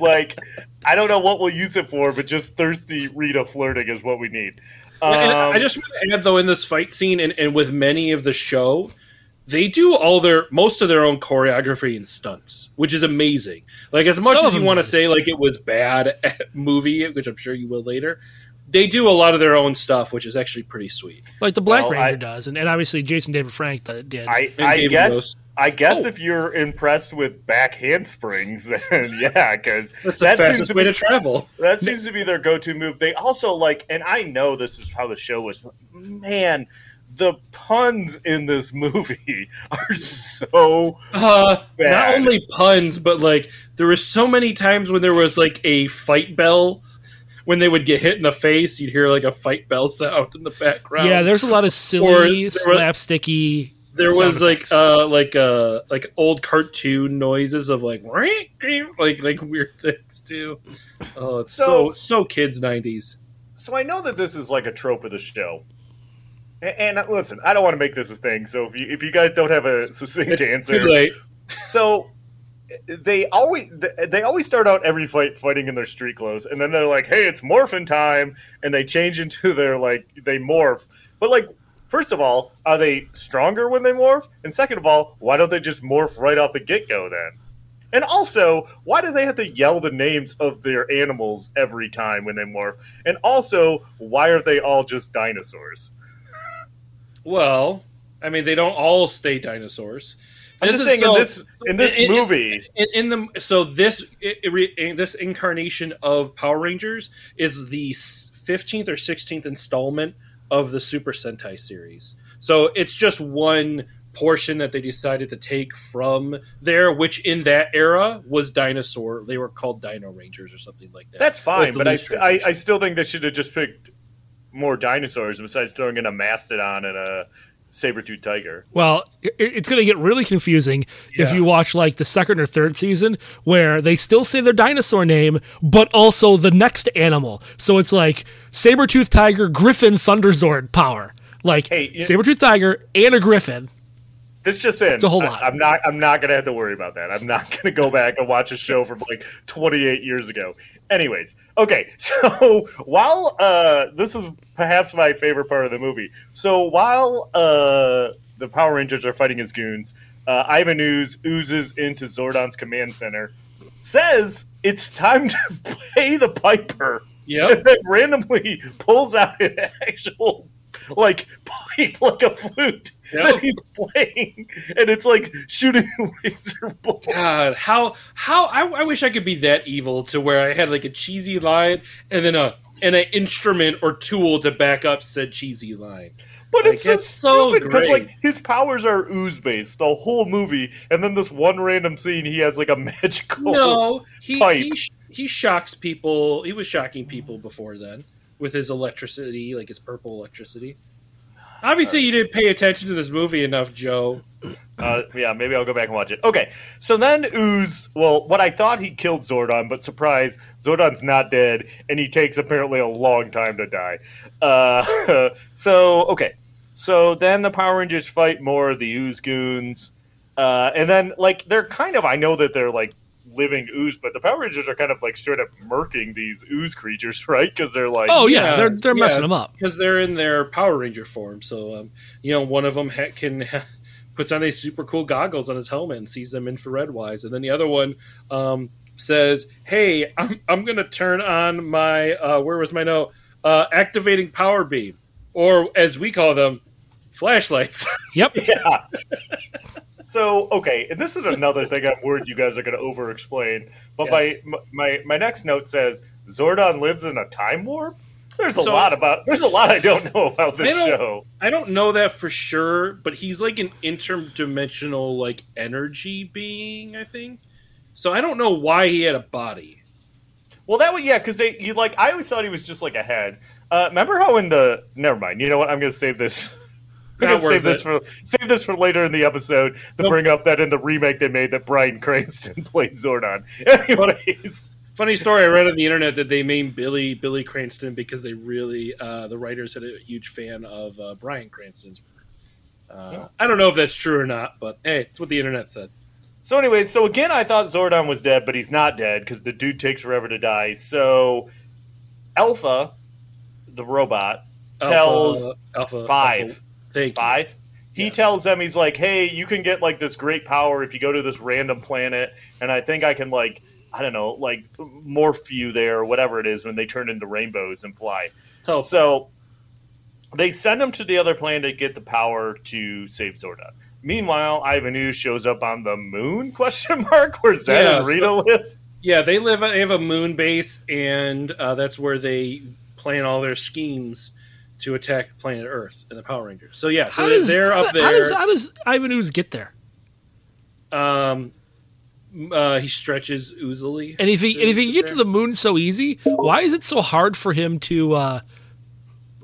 Like, I don't know what we'll use it for, but just Thirsty Rita flirting is what we need. And I just want to add, though, in this fight scene and with many of the show, they do most of their own choreography and stunts, which is amazing. Like, as much as you want to say, like, it was bad movie, which I'm sure you will later, they do a lot of their own stuff, which is actually pretty sweet. Like the Black Ranger does, and obviously Jason David Frank did. I guess if you're impressed with back handsprings, then yeah, because that's the fastest way to travel. That seems to be their go-to move. They also like, and I know this is how the show was. Man, the puns in this movie are so bad. Not only puns, but like there were so many times when there was like a fight bell. When they would get hit in the face, you'd hear like a fight bell sound in the background. Yeah, there's a lot of silly, slapsticky. There was like old cartoon noises of like weird things too. Oh, it's so kids 90s. So I know that this is like a trope of the show. And listen, I don't want to make this a thing. So if you guys don't have a succinct answer, too late. So they always start out every fight fighting in their street clothes, and then they're like, "Hey, it's morphin' time," and they change into their like they morph. But like. First of all, are they stronger when they morph? And second of all, why don't they just morph right off the get-go then? And also, why do they have to yell the names of their animals every time when they morph? And also, why are they all just dinosaurs? Well, I mean, they don't all stay dinosaurs. This incarnation of Power Rangers is the 15th or 16th installment of the Super Sentai series. So it's just one portion that they decided to take from there, which in that era was dinosaur. They were called Dino Rangers or something like that. That's fine, but I still think they should have just picked more dinosaurs besides throwing in a mastodon and a saber-toothed tiger. Well, it's going to get really confusing if you watch like the second or third season where they still say their dinosaur name, but also the next animal. So it's like saber-toothed tiger, griffin, thunder zord power. Like saber-toothed tiger and a griffin. This just in. It's a whole lot. I'm not going to have to worry about that. I'm not going to go back and watch a show from like 28 years ago. Anyways, okay. So while this is perhaps my favorite part of the movie. So while the Power Rangers are fighting his goons, Ivan Ooze oozes into Zordon's command center, says it's time to pay the piper. Yeah. And then randomly pulls out an actual like pipe, like a flute that he's playing, and it's like shooting laser bullets. God, how I wish I could be that evil to where I had like a cheesy line and then an instrument or tool to back up said cheesy line. But like, it's so stupid because like his powers are ooze based the whole movie, and then this one random scene he has like a magical pipe. He shocks people. He was shocking people before then. With his electricity, like his purple electricity. Obviously, you didn't pay attention to this movie enough, Joe. Yeah, maybe I'll go back and watch it. Okay, so then Ooze, well, what I thought he killed Zordon, but surprise, Zordon's not dead, and he takes apparently a long time to die. So then the Power Rangers fight more of the Ooze goons, and then, like, they're kind of, I know that they're, like, living ooze, but the Power Rangers are kind of like straight up murking these ooze creatures, right? Because they're like, they're messing them up because they're in their Power Ranger form. So one of them puts on these super cool goggles on his helmet and sees them infrared wise, and then the other one says, "Hey, I'm gonna turn on my activating power beam, or as we call them, flashlights." Yep. Yeah. So, okay, and this is another thing I'm worried you guys are going to over-explain, but yes. my next note says, Zordon lives in a time warp? There's a lot I don't know about this show. I don't know that for sure, but he's like an interdimensional, like, energy being, I think. So I don't know why he had a body. Well, that would, because I always thought he was just like a head. Remember how in the, never mind, you know what, I'm going to save this Save this for later in the episode to bring up that in the remake they made that Bryan Cranston played Zordon. Anyways. Funny story, I read on the internet that they named Billy Cranston because they really, the writers had a huge fan of Bryan Cranston's work. I don't know if that's true or not, but hey, it's what the internet said. So anyways, so again, I thought Zordon was dead, but he's not dead because the dude takes forever to die. So Alpha, the robot, tells Alpha Five. He tells them, he's like, hey, you can get like this great power if you go to this random planet, and I think I can like, I don't know, like morph you there or whatever it is when they turn into rainbows and fly. Oh. So they send him to the other planet to get the power to save Zordon. Meanwhile, Ivan Ooze shows up on the moon, ? Where Zed and Rita live. Yeah, they have a moon base, and that's where they plan all their schemes to attack planet Earth and the Power Rangers. So yeah, so they're up there. How does Ivan Ooze get there? He stretches oozily. And if he can get to the moon so easy, why is it so hard for him to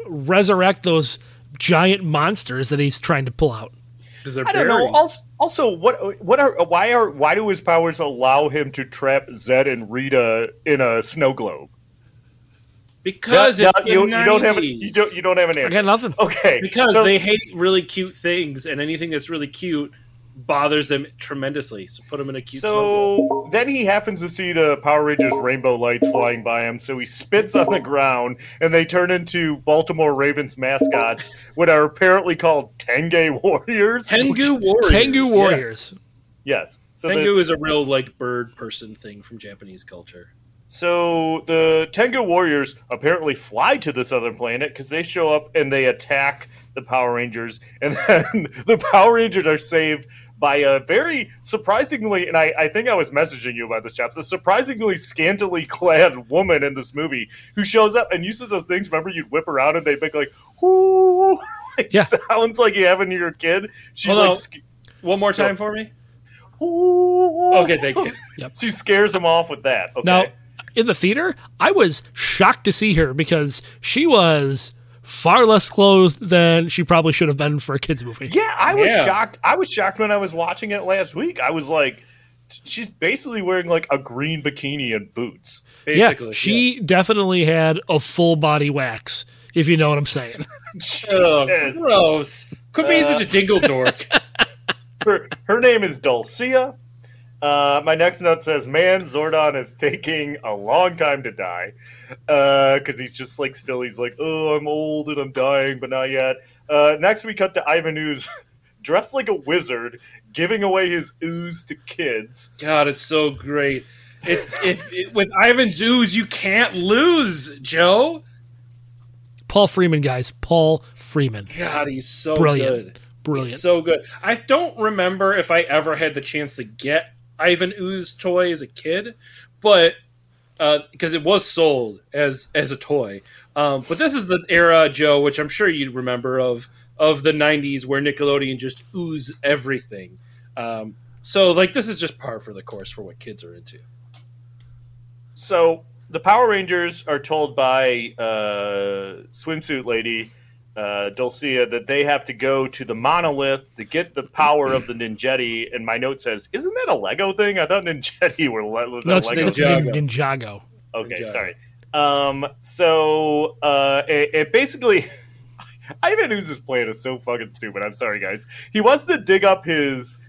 resurrect those giant monsters that he's trying to pull out? I don't know. Also, why do his powers allow him to trap Zed and Rita in a snow globe? Because you don't have an answer. I got nothing. Okay, because they hate really cute things, and anything that's really cute bothers them tremendously. So put him in a cute snow globe. Then he happens to see the Power Rangers rainbow lights flying by him, so he spits on the ground, and they turn into Baltimore Ravens mascots, what are apparently called Tengu Warriors. Yes. So Tengu is a real like bird person thing from Japanese culture. So the Tengu Warriors apparently fly to this other planet because they show up and they attack the Power Rangers. And then the Power Rangers are saved by a very surprisingly, and I think I was messaging you about this, Chops, a surprisingly scantily clad woman in this movie who shows up and uses those things. Remember, you'd whip around and they'd make like, whoo. Sounds like you have in your kid. She one more time for me. Ooh. Okay, thank you. Yep. She scares them off with that. Okay. Now, in the theater, I was shocked to see her because she was far less clothed than she probably should have been for a kids' movie. Yeah, I was shocked. I was shocked when I was watching it last week. I was like, she's basically wearing like a green bikini and boots. Basically. Yeah, she definitely had a full body wax, if you know what I'm saying. Gross. Quit being such a dingle dork. Her name is Dulcea. My next note says, man, Zordon is taking a long time to die. Because he's like, oh, I'm old and I'm dying, but not yet. Next we cut to Ivan Ooze, dressed like a wizard, giving away his ooze to kids. God, it's so great. With Ivan's ooze, you can't lose, Joe. Paul Freeman, guys. Paul Freeman. God, he's so brilliant. Brilliant. He's so good. I don't remember if I ever had the chance to get Ivan Ooze toy as a kid, but because it was sold as a toy, but this is the era, Joe, which I'm sure you'd remember of the 90s, where Nickelodeon just oozed everything. So like this is just par for the course for what kids are into. So the Power Rangers are told by swimsuit lady Dulcea that they have to go to the monolith to get the power of the Ninjetti, and my note says, isn't that a Lego thing? I thought Ninjetti was no, Lego. It's Ninjago. Okay, sorry. It basically Ivan Ooze's plan is so fucking stupid. I'm sorry, guys. He wants to dig up his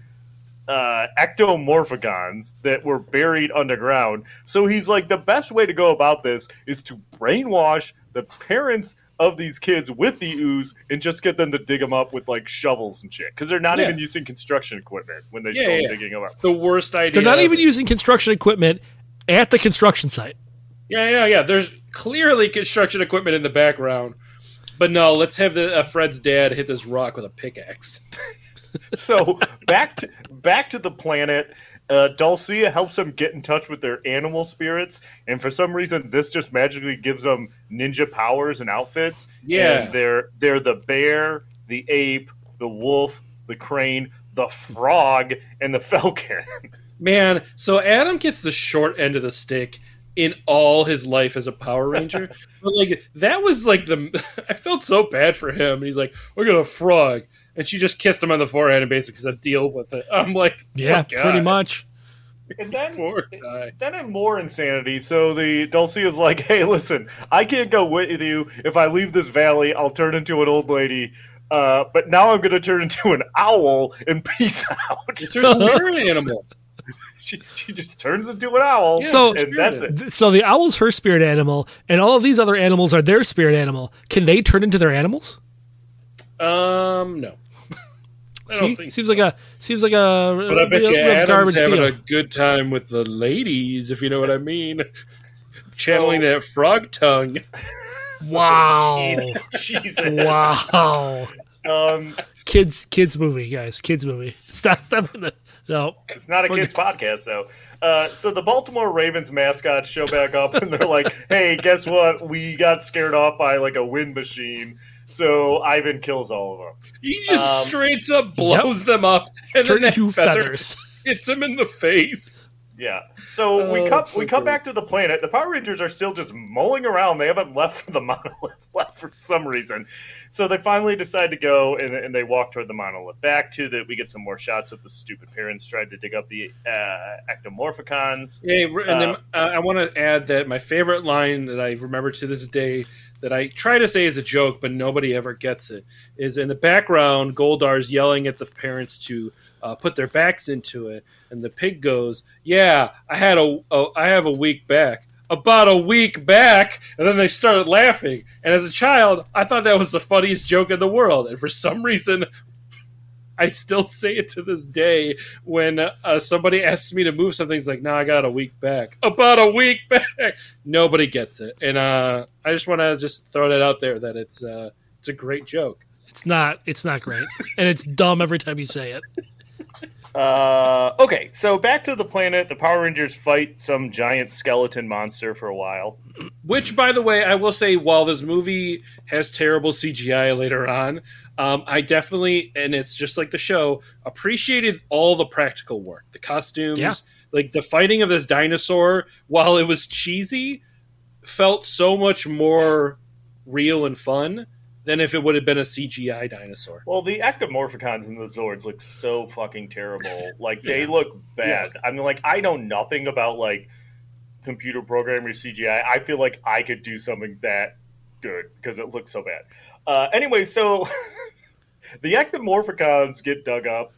Ectomorphicons that were buried underground. So he's like, the best way to go about this is to brainwash the parents of these kids with the ooze and just get them to dig them up with like shovels and shit. Cause they're not even using construction equipment when they show them digging them up. It's the worst idea. They're not even using construction equipment at the construction site. Yeah. There's clearly construction equipment in the background, but no, let's have Fred's dad hit this rock with a pickaxe. So back to the planet. Dulcea helps them get in touch with their animal spirits, and for some reason this just magically gives them ninja powers and outfits. Yeah, and they're the bear, the ape, the wolf, the crane, the frog, and the falcon. Man, so Adam gets the short end of the stick in all his life as a Power Ranger. But like that was like I felt so bad for him. And he's like, "We're gonna frog," and she just kissed him on the forehead and basically said, "Deal with it." I'm like, yeah, pretty much. And then in more insanity, so the Dulcea's like, "Hey, listen, I can't go with you. If I leave this valley, I'll turn into an old lady. But now I'm going to turn into an owl and peace out." It's her spirit animal. She just turns into an owl, and that's it. So the owl's her spirit animal, and all of these other animals are their spirit animal. Can they turn into their animals? No. Seems like a. But I bet you Adam's having a good time with the ladies, if you know what I mean. Channeling that frog tongue. Wow! Jesus! Wow! Kids movie, guys. Kids movie. Stop. No, it's not a kids podcast, though. So the Baltimore Ravens mascots show back up, and they're like, "Hey, guess what? We got scared off by like a wind machine." So Ivan kills all of them. He just straight up blows them up and then two feathers hits him in the face. Yeah. So we cut back to the planet. The Power Rangers are still just mulling around. They haven't left the monolith for some reason. So they finally decide to go and they walk toward the monolith. Back to that, we get some more shots of the stupid parents tried to dig up the Ectomorphicons. Hey, and then I want to add that my favorite line that I remember to this day that I try to say is a joke, but nobody ever gets it, is in the background, Goldar's yelling at the parents to put their backs into it, and the pig goes, "Yeah, I have a weak back. About a week back," and then they started laughing. And as a child, I thought that was the funniest joke in the world. And for some reason, I still say it to this day when somebody asks me to move something. It's like, "No, I got a week back. About a week back." Nobody gets it, and I just want to just throw that out there that it's a great joke. It's not great, and it's dumb every time you say it. Okay, so back to the planet. The Power Rangers fight some giant skeleton monster for a while. Which, by the way, I will say, while this movie has terrible CGI later on, I definitely, and it's just like the show, appreciated all the practical work. The costumes, like the fighting of this dinosaur, while it was cheesy, felt so much more real and fun than if it would have been a CGI dinosaur. Well, the Ectomorphicons and the Zords look so fucking terrible. Like, they look bad. Yes. I mean, like, I know nothing about, like, computer programming or CGI. I feel like I could do something that good because it looks so bad. Anyway, so the Ectomorphicons get dug up,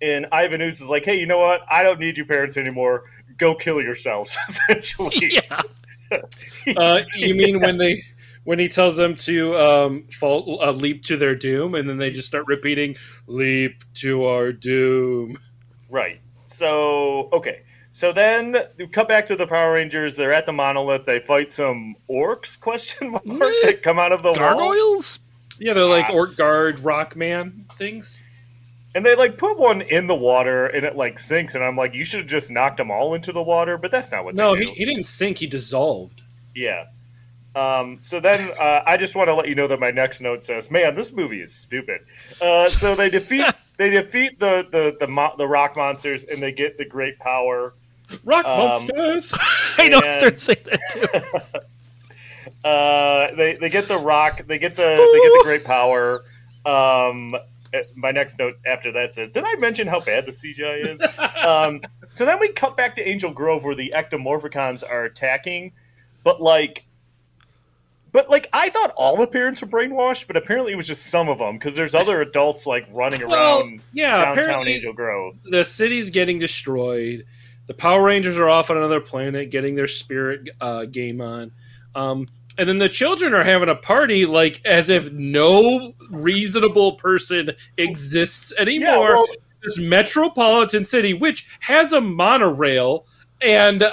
and Ivan Ooze is like, "Hey, you know what? I don't need you parents anymore. Go kill yourselves," essentially. Yeah. You mean when he tells them to leap to their doom, and then they just start repeating, "Leap to our doom." Right. So, okay. So then we cut back to the Power Rangers. They're at the monolith. They fight some orcs, question mark, that come out of the gargoyles? Wall. Yeah, they're like orc guard, rock man things. And they, like, put one in the water, and it, like, sinks. And I'm like, you should have just knocked them all into the water, but that's not what they do. No, he didn't sink. He dissolved. Yeah. So then I just want to let you know that my next note says, "Man, this movie is stupid." So they defeat the rock monsters, and they get the great power. Rock monsters. I know. I started saying that too. They get the rock. They get the great power. My next note after that says, "Did I mention how bad the CGI is?" So then we cut back to Angel Grove, where the Ectomorphicons are attacking, But I thought all the parents were brainwashed, but apparently it was just some of them, because there's other adults, like, running around downtown Angel Grove. The city's getting destroyed. The Power Rangers are off on another planet getting their spirit game on. And then the children are having a party, like, as if no reasonable person exists anymore. Yeah, this metropolitan city, which has a monorail, and...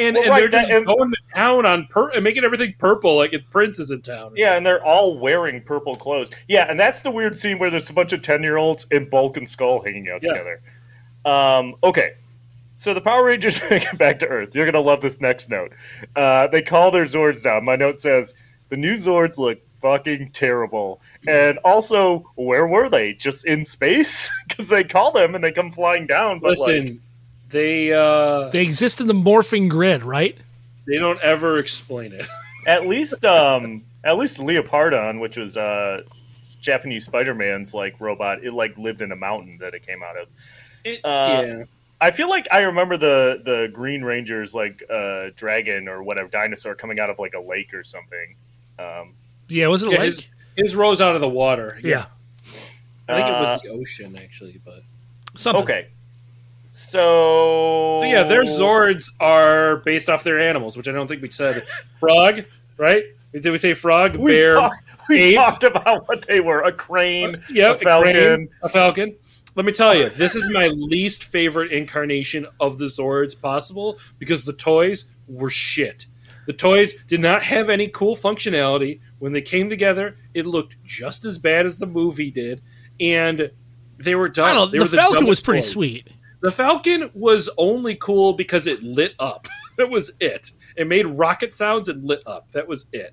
And they're just going to town on and making everything purple, like it Prince is in town. Yeah, and they're all wearing purple clothes. Yeah, and that's the weird scene where there's a bunch of 10-year-olds in Bulk and Skull hanging out together. Okay, so the Power Rangers get back to Earth. You're going to love this next note. They call their Zords down. My note says, "The new Zords look fucking terrible." And also, where were they? Just in space? Because they call them and they come flying down. But listen... They exist in the morphing grid, right? They don't ever explain it. At least Leopardon, which was Japanese Spider-Man's like robot, it like lived in a mountain that it came out of. Yeah. I feel like I remember the Green Ranger's like dragon or whatever dinosaur coming out of like a lake or something. Was it a lake? His rose out of the water. Yeah. I think it was the ocean actually, but something. Okay. So yeah, their Zords are based off their animals, which I don't think we said. Frog, right? Did we say frog, bear, ape? We talked about what they were. A crane, a falcon. Let me tell you, this is my least favorite incarnation of the Zords possible because the toys were shit. The toys did not have any cool functionality. When they came together, it looked just as bad as the movie did, and they were dumb. The Falcon was pretty sweet. The Falcon was only cool because it lit up. That was it. It made rocket sounds and lit up. That was it.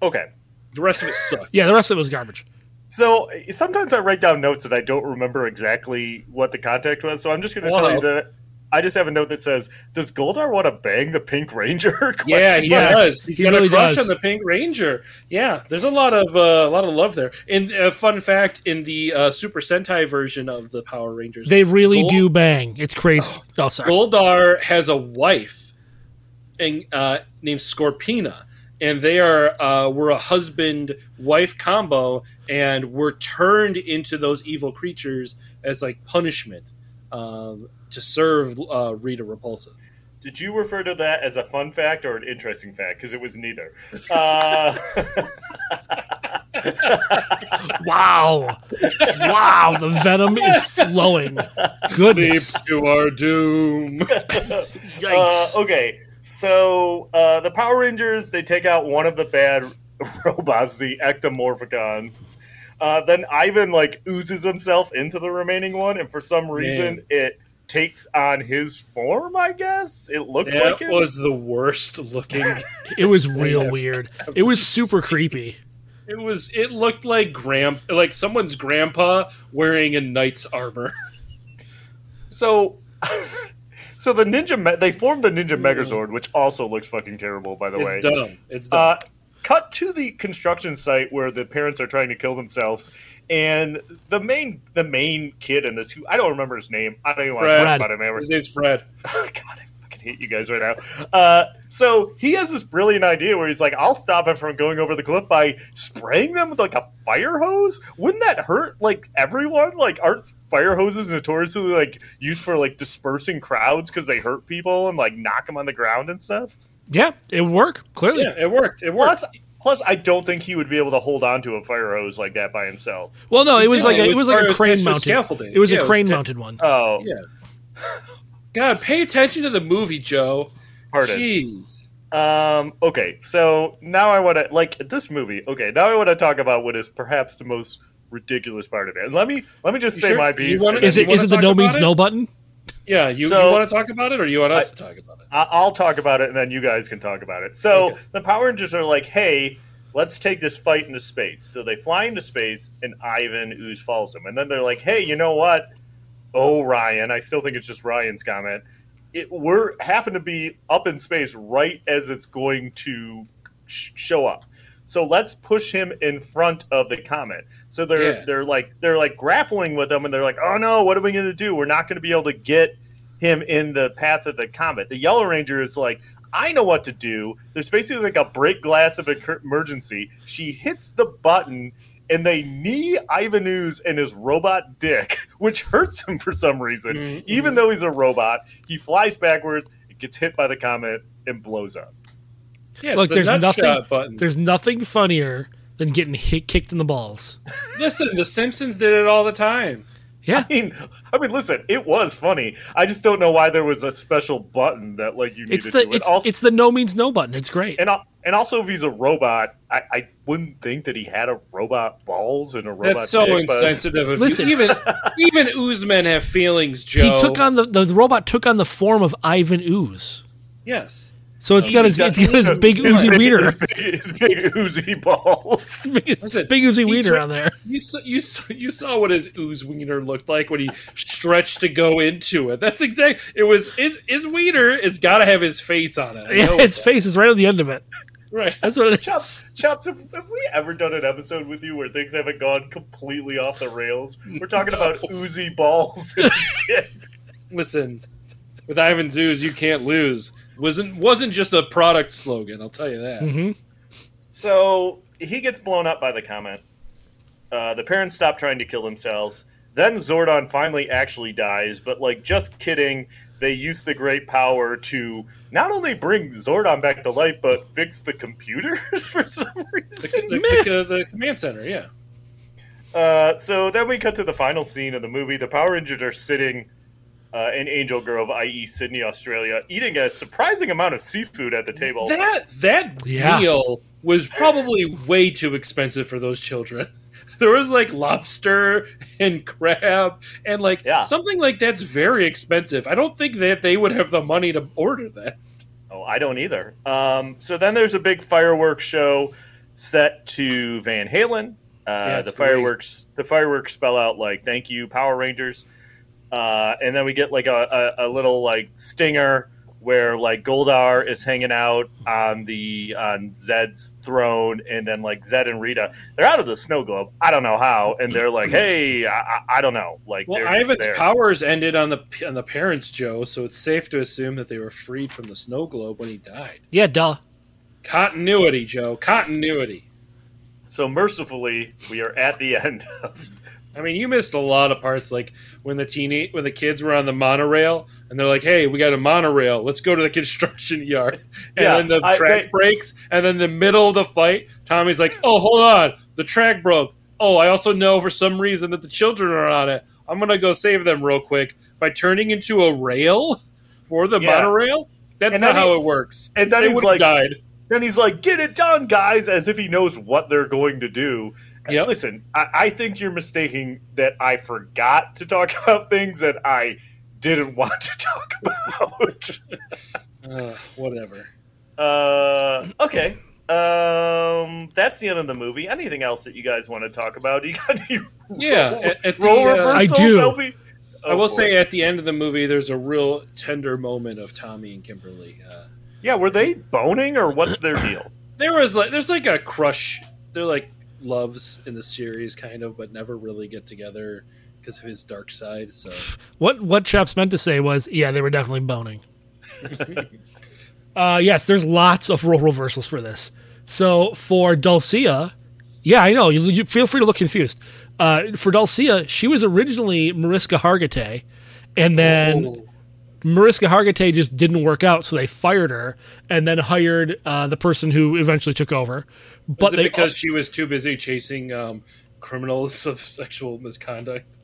Okay. The rest of it sucked. Yeah, the rest of it was garbage. So sometimes I write down notes that I don't remember exactly what the context was, so I'm just going to tell you that I just have a note that says, does Goldar want to bang the Pink Ranger? Yeah, he does. He's got a crush on the Pink Ranger. Yeah, there's a lot of love there. And a fun fact, in the Super Sentai version of the Power Rangers, they really do bang. It's crazy. Oh, sorry. Goldar has a wife and named Scorpina. And they were a husband-wife combo and were turned into those evil creatures as, like, punishment to serve Rita Repulsa. Did you refer to that as a fun fact or an interesting fact? Because it was neither. Wow, the venom is flowing. Goodness. Leap to our doom. Yikes. Okay. So the Power Rangers, they take out one of the bad robots, the Ectomorphicons. Then Ivan like oozes himself into the remaining one, and for some reason it takes on his form, I guess. It looks like it. It was the worst looking. It was real weird. It was super creepy. It looked like someone's grandpa wearing a knight's armor. So they formed the Ninja Megazord, which also looks fucking terrible, by the way. It's dumb. Cut to the construction site where the parents are trying to kill themselves, and the main kid in this, who I don't remember his name. I don't even want to talk about him ever. His name's Fred. God, I fucking hate you guys right now. So he has this brilliant idea where he's like, "I'll stop him from going over the cliff by spraying them with like a fire hose." Wouldn't that hurt like everyone? Like, aren't fire hoses notoriously like used for like dispersing crowds because they hurt people and like knock them on the ground and stuff? Yeah, it would work. Clearly, it worked. Plus, I don't think he would be able to hold on to a fire hose like that by himself. Well, no, it was like a crane mounted scaffolding. It was a crane mounted one. Oh, yeah. God, pay attention to the movie, Joe. Pardon. Jeez. Okay, so now I want to this movie. Okay, now I want to talk about what is perhaps the most ridiculous part of it. And let me just say my piece. Is it the no means no button? Yeah, you want to talk about it, or you want us to talk about it? I'll talk about it, and then you guys can talk about it. So the Power Rangers are like, hey, let's take this fight into space. So they fly into space, and Ivan Ooze falls him. And then they're like, hey, you know what? Oh, Ryan. I still think it's just Ryan's comment. We're happen to be up in space right as it's going to show up. So let's push him in front of the comet. So they're like grappling with him, and they're like, oh no, what are we going to do? We're not going to be able to get him in the path of the comet. The Yellow Ranger is like, I know what to do. There's basically like a break glass of emergency. She hits the button, and they knee Ivan Ooze in his robot dick, which hurts him for some reason. Mm-hmm. Even though he's a robot, he flies backwards, gets hit by the comet, and blows up. Yeah, look, there's nothing funnier than getting kicked in the balls. Listen, The Simpsons did it all the time. Yeah. I mean, listen, it was funny. I just don't know why there was a special button that like you needed to do. It's the no means no button. It's great. And also, if he's a robot, I wouldn't think that he had a robot balls and a robot. That's so insensitive. Listen, even Ooze men have feelings, Joe. He took on the robot took on the form of Ivan Ooze. Yes. So it's got his big oozy wiener. His big oozy balls. Big oozy wiener on there. You saw what his ooze wiener looked like when he stretched to go into it. That's exact. It was his wiener has got to have his face on it. Yeah, his face is right on the end of it. Right. That's what it is. Chops, have we ever done an episode with you where things haven't gone completely off the rails? We're talking about oozy balls and dicks. Listen, with Ivan's Ooze, you can't lose. Wasn't just a product slogan, I'll tell you that. Mm-hmm. So he gets blown up by the comet. The parents stop trying to kill themselves. Then Zordon finally actually dies, but like, just kidding. They use the great power to not only bring Zordon back to life, but fix the computers for some reason. The command center, yeah. So then we cut to the final scene of the movie. The Power Rangers are sitting in Angel Grove, i.e. Sydney, Australia, eating a surprising amount of seafood at the table. That meal was probably way too expensive for those children. There was like lobster and crab and like something like that's very expensive. I don't think that they would have the money to order that. Oh, I don't either. So then there's a big fireworks show set to Van Halen. The fireworks spell out like "Thank you, Power Rangers." And then we get like a little like stinger where like Goldar is hanging out on Zed's throne, and then like Zed and Rita, they're out of the snow globe. I don't know how, and they're like, "Hey, I don't know." Like, well, Ivan's powers ended on the parents, Joe, so it's safe to assume that they were freed from the snow globe when he died. Yeah, duh. Continuity, Joe. Continuity. So mercifully, we are at the end of. I mean, you missed a lot of parts, like when the kids were on the monorail, and they're like, "Hey, we got a monorail. Let's go to the construction yard." And then the track breaks, and then in the middle of the fight, Tommy's like, "Oh, hold on, the track broke. Oh, I also know for some reason that the children are on it. I'm gonna go save them real quick by turning into a rail for the monorail." That's not how it works. And then he's like, died. Then he's like, "Get it done, guys," as if he knows what they're going to do. Yep. Listen, I think you're mistaking that I forgot to talk about things that I didn't want to talk about. Whatever. Okay. That's the end of the movie. Anything else that you guys want to talk about? You got any role reversals? I do. I will say at the end of the movie, there's a real tender moment of Tommy and Kimberly. Were they boning or what's their deal? There's like a crush. They're like loves in the series, kind of, but never really get together because of his dark side. So what Chops meant to say was, they were definitely boning. Yes, there's lots of role reversals for this. So for Dulcea, I know you feel free to look confused. For Dulcea, she was originally Mariska Hargitay, and then Mariska Hargitay just didn't work out, so they fired her and then hired the person who eventually took over. But she was too busy chasing criminals of sexual misconduct?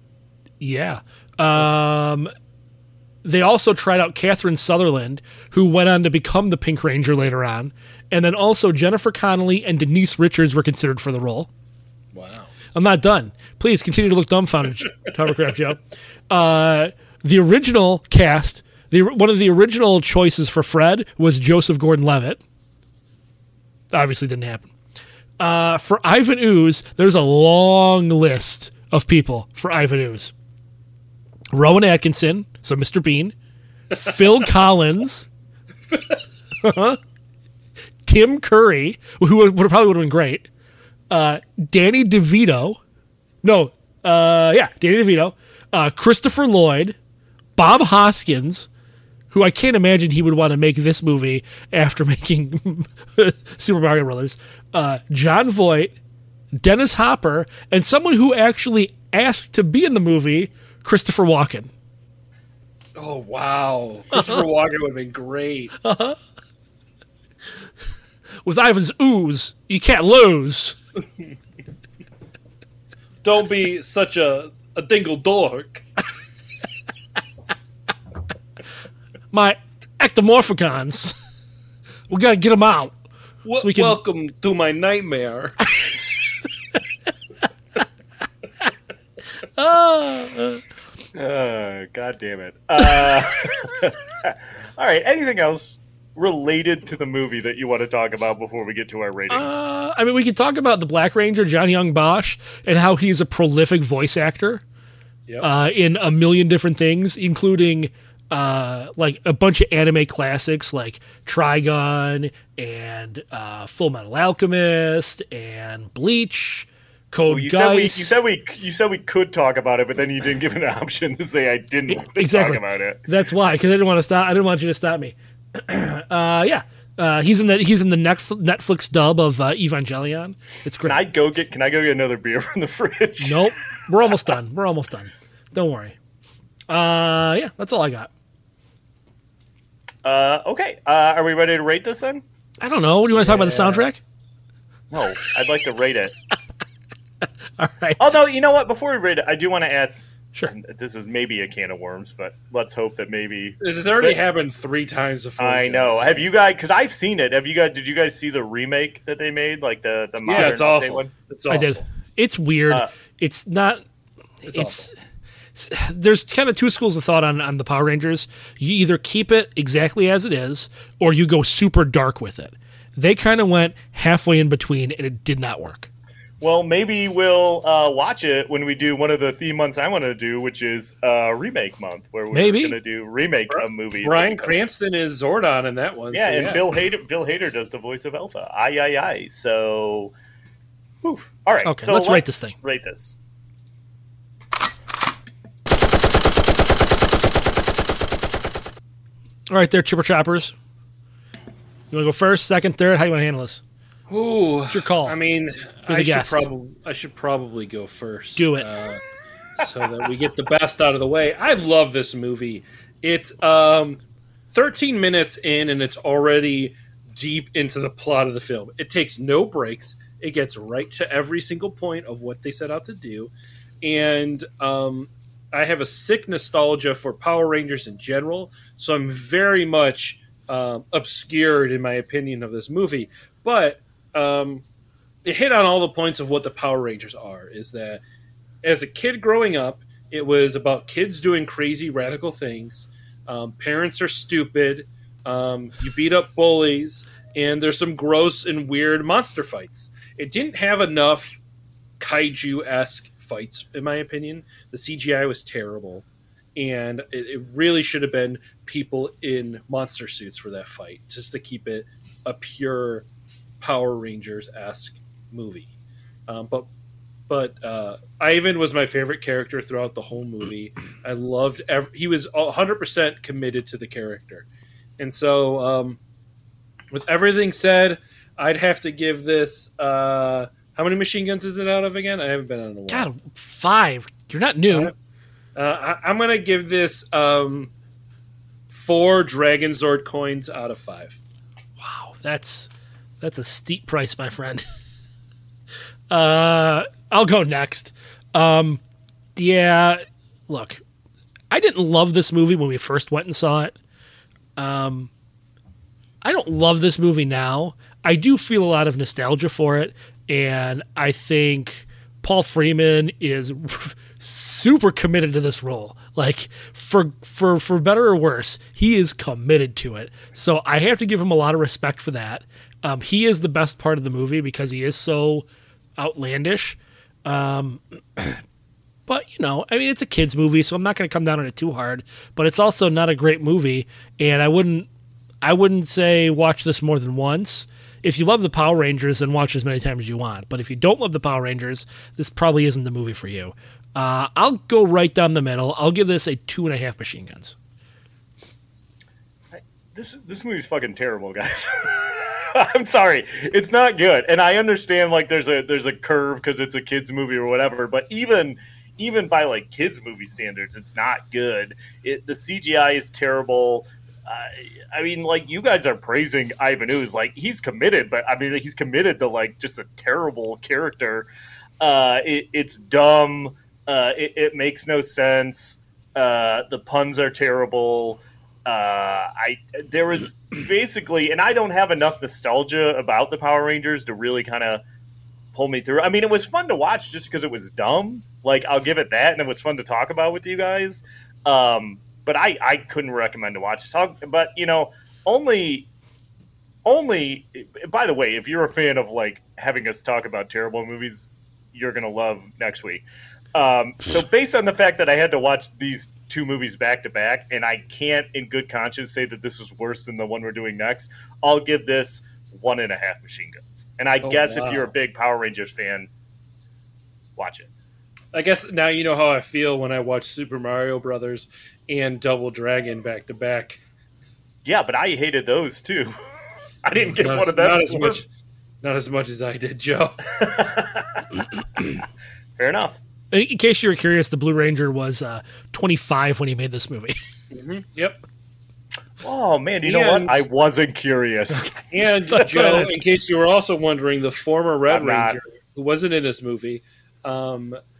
Yeah. They also tried out Catherine Sutherland, who went on to become the Pink Ranger later on, and then also Jennifer Connelly and Denise Richards were considered for the role. Wow. I'm not done. Please continue to look dumbfounded, Hovercraft Joe. The original cast... One of the original choices for Fred was Joseph Gordon-Levitt. Obviously didn't happen. For Ivan Ooze, there's a long list of people for Ivan Ooze. Rowan Atkinson, so Mr. Bean. Phil Collins. Tim Curry, who probably would have been great. Danny DeVito. Danny DeVito. Christopher Lloyd. Bob Hoskins, who I can't imagine he would want to make this movie after making Super Mario Brothers, John Voight, Dennis Hopper, and someone who actually asked to be in the movie, Christopher Walken. Oh, wow. Christopher Walken would have been great. With Ivan's Ooze, you can't lose. Don't be such a dingle dork. My Ectomorphicons. We got to get them out. Welcome to my nightmare. God damn it. All right. Anything else related to the movie that you want to talk about before we get to our ratings? I mean, we could talk about the Black Ranger, John Young Bosch, and how he's a prolific voice actor. Yep. In a million different things, including like a bunch of anime classics like Trigun and Full Metal Alchemist and Bleach. Code Geass. You said we could talk about it, but then you didn't give an option to say I didn't want to talk about it. That's why, because I didn't want to stop. I didn't want you to stop me. Yeah. He's in the Netflix dub of Evangelion. It's great. Can I go get another beer from the fridge? Nope. We're almost done. Don't worry. Yeah, that's all I got. Okay. Are we ready to rate this then? I don't know. Do you want to talk about the soundtrack? No, I'd like to rate it. All right. Although, you know what? Before we rate it, I do want to ask. Sure. This is maybe a can of worms, but let's hope that maybe this has already happened 3 times before. I know. Have you guys? Because I've seen it. Did you guys see the remake that they made? Like the modern it's awful. One? It's awful. I did. It's weird. It's not. It's there's kind of 2 schools of thought on the Power Rangers. You either keep it exactly as it is, or you go super dark with it. They kind of went halfway in between, and it did not work. Well, maybe we'll watch it when we do one of the theme months I want to do, which is remake month, where we're going to do remake of movies. Bryan Cranston is Zordon in that one. Yeah, so and Bill Hader does the voice of Alpha. Aye. So, oof. All right. Okay, so let's rate this thing. Rate this. All right, there, Chipper Choppers. You want to go first, second, third? How do you want to handle this? Ooh, it's your call. I mean, I should probably go first. Do it so that we get the best out of the way. I love this movie. It's 13 minutes in, and it's already deep into the plot of the film. It takes no breaks. It gets right to every single point of what they set out to do. And I have a sick nostalgia for Power Rangers in general, so I'm very much obscured in my opinion of this movie. But it hit on all the points of what the Power Rangers are, is that as a kid growing up, it was about kids doing crazy, radical things. Parents are stupid. You beat up bullies. And there's some gross and weird monster fights. It didn't have enough kaiju-esque fights, in my opinion. The CGI was terrible. And it really should have been people in monster suits for that fight, just to keep it a pure Power Rangers-esque movie. But Ivan was my favorite character throughout the whole movie. I loved he was 100% committed to the character. And so with everything said, I'd have to give this how many machine guns is it out of again? I haven't been on a while. God, 5. You're not new. I'm going to give this 4 Dragon Zord coins out of 5. Wow, that's a steep price, my friend. I'll go next. Yeah, look, I didn't love this movie when we first went and saw it. I don't love this movie now. I do feel a lot of nostalgia for it, and I think Paul Freeman is super committed to this role. Like, for better or worse, he is committed to it. So I have to give him a lot of respect for that. He is the best part of the movie because he is so outlandish. But, you know, I mean, it's a kid's movie, so I'm not going to come down on it too hard. But it's also not a great movie, and I wouldn't say watch this more than once. If you love the Power Rangers, then watch as many times as you want. But if you don't love the Power Rangers, this probably isn't the movie for you. I'll go right down the middle. I'll give this a 2.5 machine guns. This movie's fucking terrible, guys. I'm sorry. It's not good. And I understand like there's a curve because it's a kids movie or whatever, but even by like kids movie standards, it's not good. The CGI is terrible. I mean, like you guys are praising Ivan Ooze. Like he's committed, but I mean, he's committed to like just a terrible character. It's dumb. It makes no sense. The puns are terrible. There was basically, and I don't have enough nostalgia about the Power Rangers to really kind of pull me through. I mean, it was fun to watch just because it was dumb. Like, I'll give it that, and it was fun to talk about with you guys. But I couldn't recommend to watch this. But, you know, only only, by the way, if you're a fan of like having us talk about terrible movies, you're going to love next week. So based on the fact that I had to watch these two movies back to back, and I can't in good conscience say that this was worse than the one we're doing next, I'll give this 1.5 machine guns. And I guess if you're a big Power Rangers fan, watch it. I guess now you know how I feel when I watch Super Mario Brothers and Double Dragon back to back. Yeah, but I hated those too. I didn't get one of them. Not as much as I did, Joe. Fair enough. In case you were curious, the Blue Ranger was 25 when he made this movie. Mm-hmm. Yep. Oh, man, you know what? I wasn't curious. And, Joe, in case you were also wondering, the former Red Ranger, who wasn't in this movie,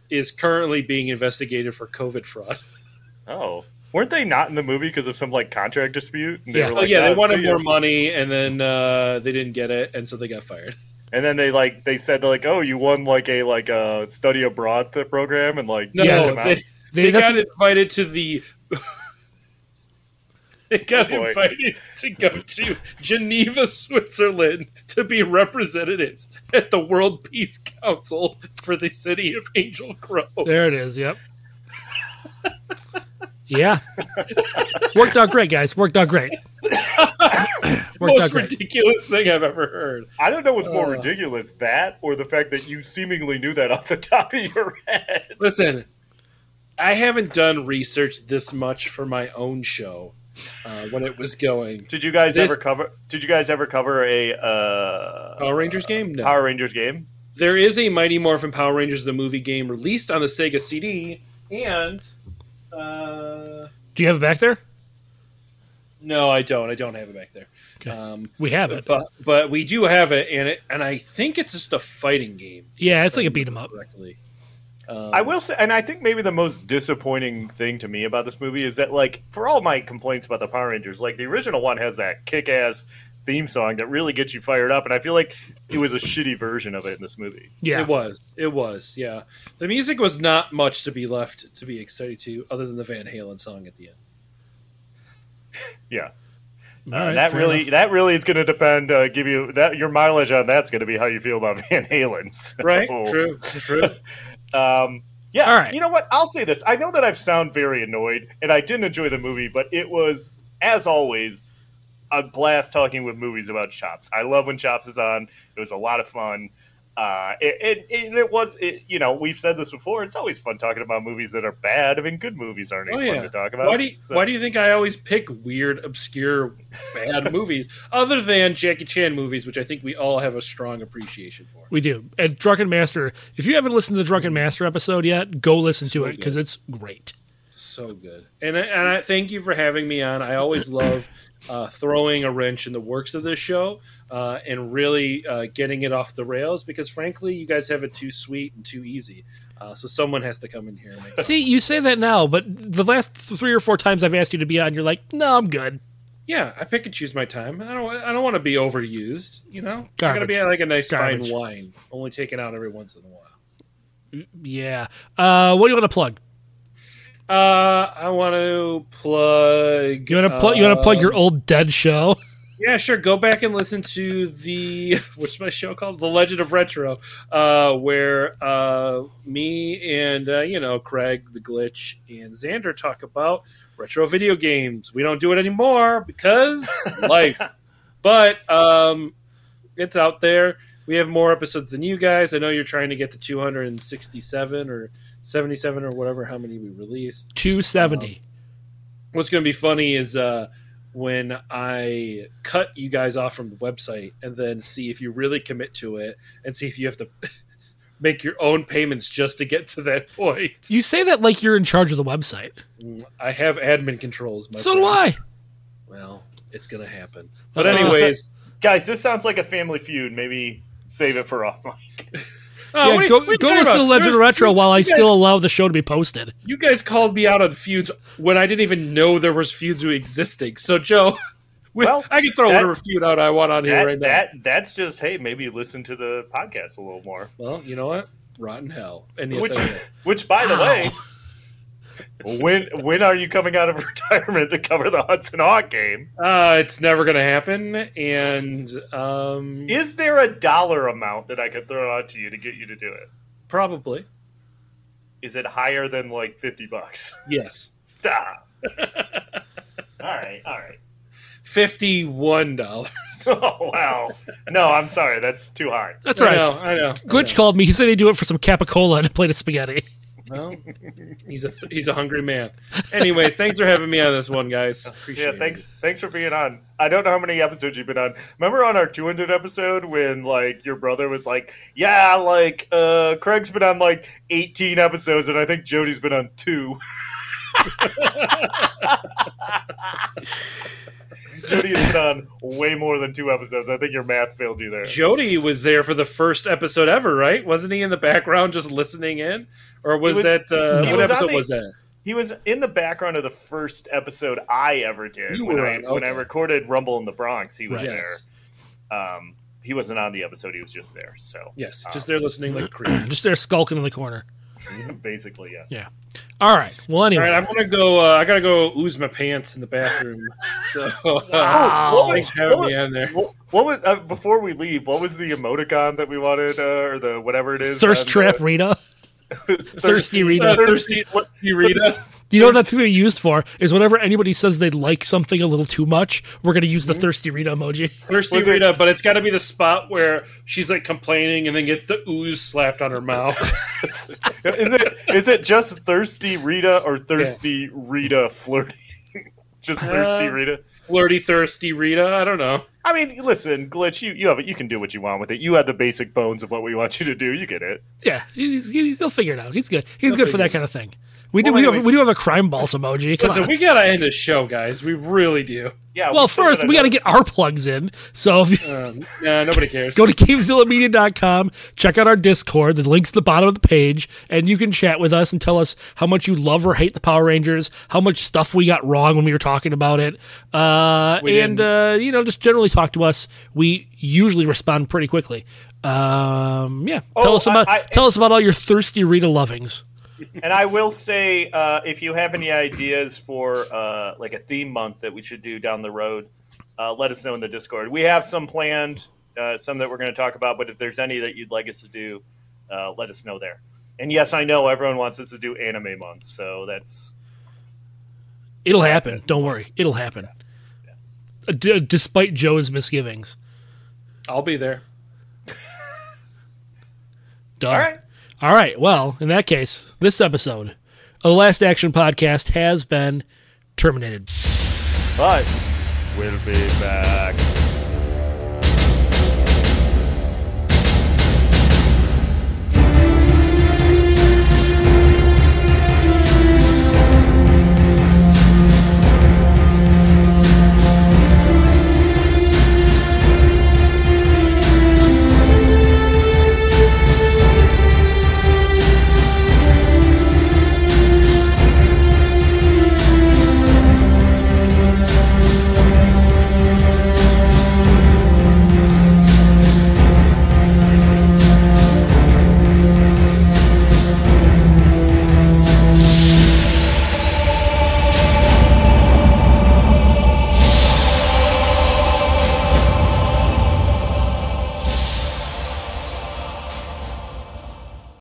is currently being investigated for COVID fraud. Oh. Weren't they not in the movie because of some, like, contract dispute? And they were like, they wanted more money, and then they didn't get it, and so they got fired. And then they said oh, you won like a study abroad program, and they got invited to the invited to go to Geneva, Switzerland to be representatives at the World Peace Council for the city of Angel Grove. There it is. Yep. Yeah. Worked out great, guys. Worked out great. Most ridiculous thing I've ever heard. I don't know what's more ridiculous, that or the fact that you seemingly knew that off the top of your head. Listen, I haven't done research this much for my own show when it was going. Did you guys ever cover a Power Rangers game? No. Power Rangers game? There is a Mighty Morphin Power Rangers the movie game released on the Sega CD, and do you have it back there? No, I don't. I don't have it back there. Okay. We have it, but we do have it, and I think it's just a fighting game. Yeah, it's like a beat 'em up. I will say, and I think maybe the most disappointing thing to me about this movie is that, like, for all my complaints about the Power Rangers, like the original one has that kick-ass theme song that really gets you fired up, and I feel like it was a shitty version of it in this movie. Yeah, it was. Yeah, the music was not much to be left to be excited to, other than the Van Halen song at the end. Yeah, right, that really is going to depend. Give you that your mileage on that's going to be how you feel about Van Halen, so. Right? True. Yeah. All right. You know what? I'll say this. I know that I've sound very annoyed, and I didn't enjoy the movie, but it was, as always, a blast talking with movies about Chops. I love when Chops is on. It was a lot of fun. It was, you know, we've said this before, it's always fun talking about movies that are bad. I mean, good movies aren't fun to talk about. Why do you think I always pick weird, obscure, bad movies other than Jackie Chan movies, which I think we all have a strong appreciation for? We do. And Drunken Master, if you haven't listened to the Drunken Master episode yet, go listen to it because it's great. So good. And I thank you for having me on. I always love throwing a wrench in the works of this show. And really getting it off the rails, because frankly, you guys have it too sweet and too easy. So someone has to come in here. See, you say that now, but the last 3 or 4 times I've asked you to be on, you're like, "No, I'm good." Yeah, I pick and choose my time. I don't want to be overused. You know, I'm gonna be like a nice fine wine, only taken out every once in a while. Yeah. What do you want to plug? I want to plug. You want to plug your old dead show? Yeah, sure. Go back and listen to what's my show called? The Legend of Retro, where me and, Craig, the Glitch, and Xander talk about retro video games. We don't do it anymore because life. But it's out there. We have more episodes than you guys. I know you're trying to get to 267 or 77 or whatever, how many we released. 270. What's going to be funny is... when I cut you guys off from the website and then see if you really commit to it and see if you have to make your own payments just to get to that point. You say that like you're in charge of the website. I have admin controls. So do I. Well, it's going to happen. But anyways. Guys, this sounds like a family feud. Maybe save it for off mic. Oh, yeah, go listen to Legend of Retro while I still allow the show to be posted. You guys called me out on feuds when I didn't even know there was feuds existing. So, Joe, I can throw whatever feud out I want on here right now. That's just, hey, maybe listen to the podcast a little more. Well, you know what? Rotten hell. And yes, which, by the way, When are you coming out of retirement to cover the Hudson Hawk game? It's never going to happen. And is there a dollar amount that I could throw out to you to get you to do it? Probably. Is it higher than like $50? Yes. Ah. All right. $51. Oh, wow. No, I'm sorry. That's too high. That's all right. I know. Glitch called me. He said he'd do it for some capicola and a plate of spaghetti. Well, he's a hungry man. Anyways, thanks for having me on this one, guys. Appreciate it. Thanks for being on. I don't know how many episodes you've been on. Remember on our 200 episode when like your brother was like, yeah, like Craig's been on like 18 episodes and I think Jody's been on 2. Jody has done way more than 2 episodes. I think your math failed you there. Jody was there for the first episode ever, right? Wasn't he in the background just listening in? Or what episode was that? He was in the background of the first episode I ever did. When I recorded Rumble in the Bronx, he was there. He wasn't on the episode. He was just there. So yes, just there listening like creep. Just there skulking in the corner. Basically, yeah. Yeah. All right. Well, anyway, I'm gonna go. I gotta go ooze my pants in the bathroom. So thanks for having me on there. What was before we leave? What was the emoticon that we wanted, or the whatever it is? Thirst trap, Rita. Thirsty Rita. Thirsty Rita. You know what that's going to be used for is whenever anybody says they like something a little too much, we're going to use the Thirsty Rita emoji. Thirsty Rita, but it's got to be the spot where she's like complaining and then gets the ooze slapped on her mouth. Is it just Thirsty Rita or Thirsty Rita flirty? Just Thirsty Rita? Flirty Thirsty Rita? I don't know. I mean, listen, Glitch, you have it. You can do what you want with it. You have the basic bones of what we want you to do. You get it. Yeah, he'll figure it out. He's good. He's good for that kind of thing. We do have a crime balls emoji. Listen, we gotta end this show, guys. We really do. Yeah. Well, first we gotta get our plugs in. So nobody cares. Go to GameZillaMedia.com. Check out our Discord. The link's at the bottom of the page, and you can chat with us and tell us how much you love or hate the Power Rangers, how much stuff we got wrong when we were talking about it, just generally talk to us. We usually respond pretty quickly. Tell us about all your Thirsty Rita lovings. And I will say, if you have any ideas for like a theme month that we should do down the road, let us know in the Discord. We have some planned, some that we're going to talk about, but if there's any that you'd like us to do, let us know there. And yes, I know everyone wants us to do anime month, so that's... It'll happen. Don't worry. It'll happen. Yeah. Despite Joe's misgivings. I'll be there. All right. All right, well, in that case, this episode of the Last Action Podcast has been terminated. But we'll be back.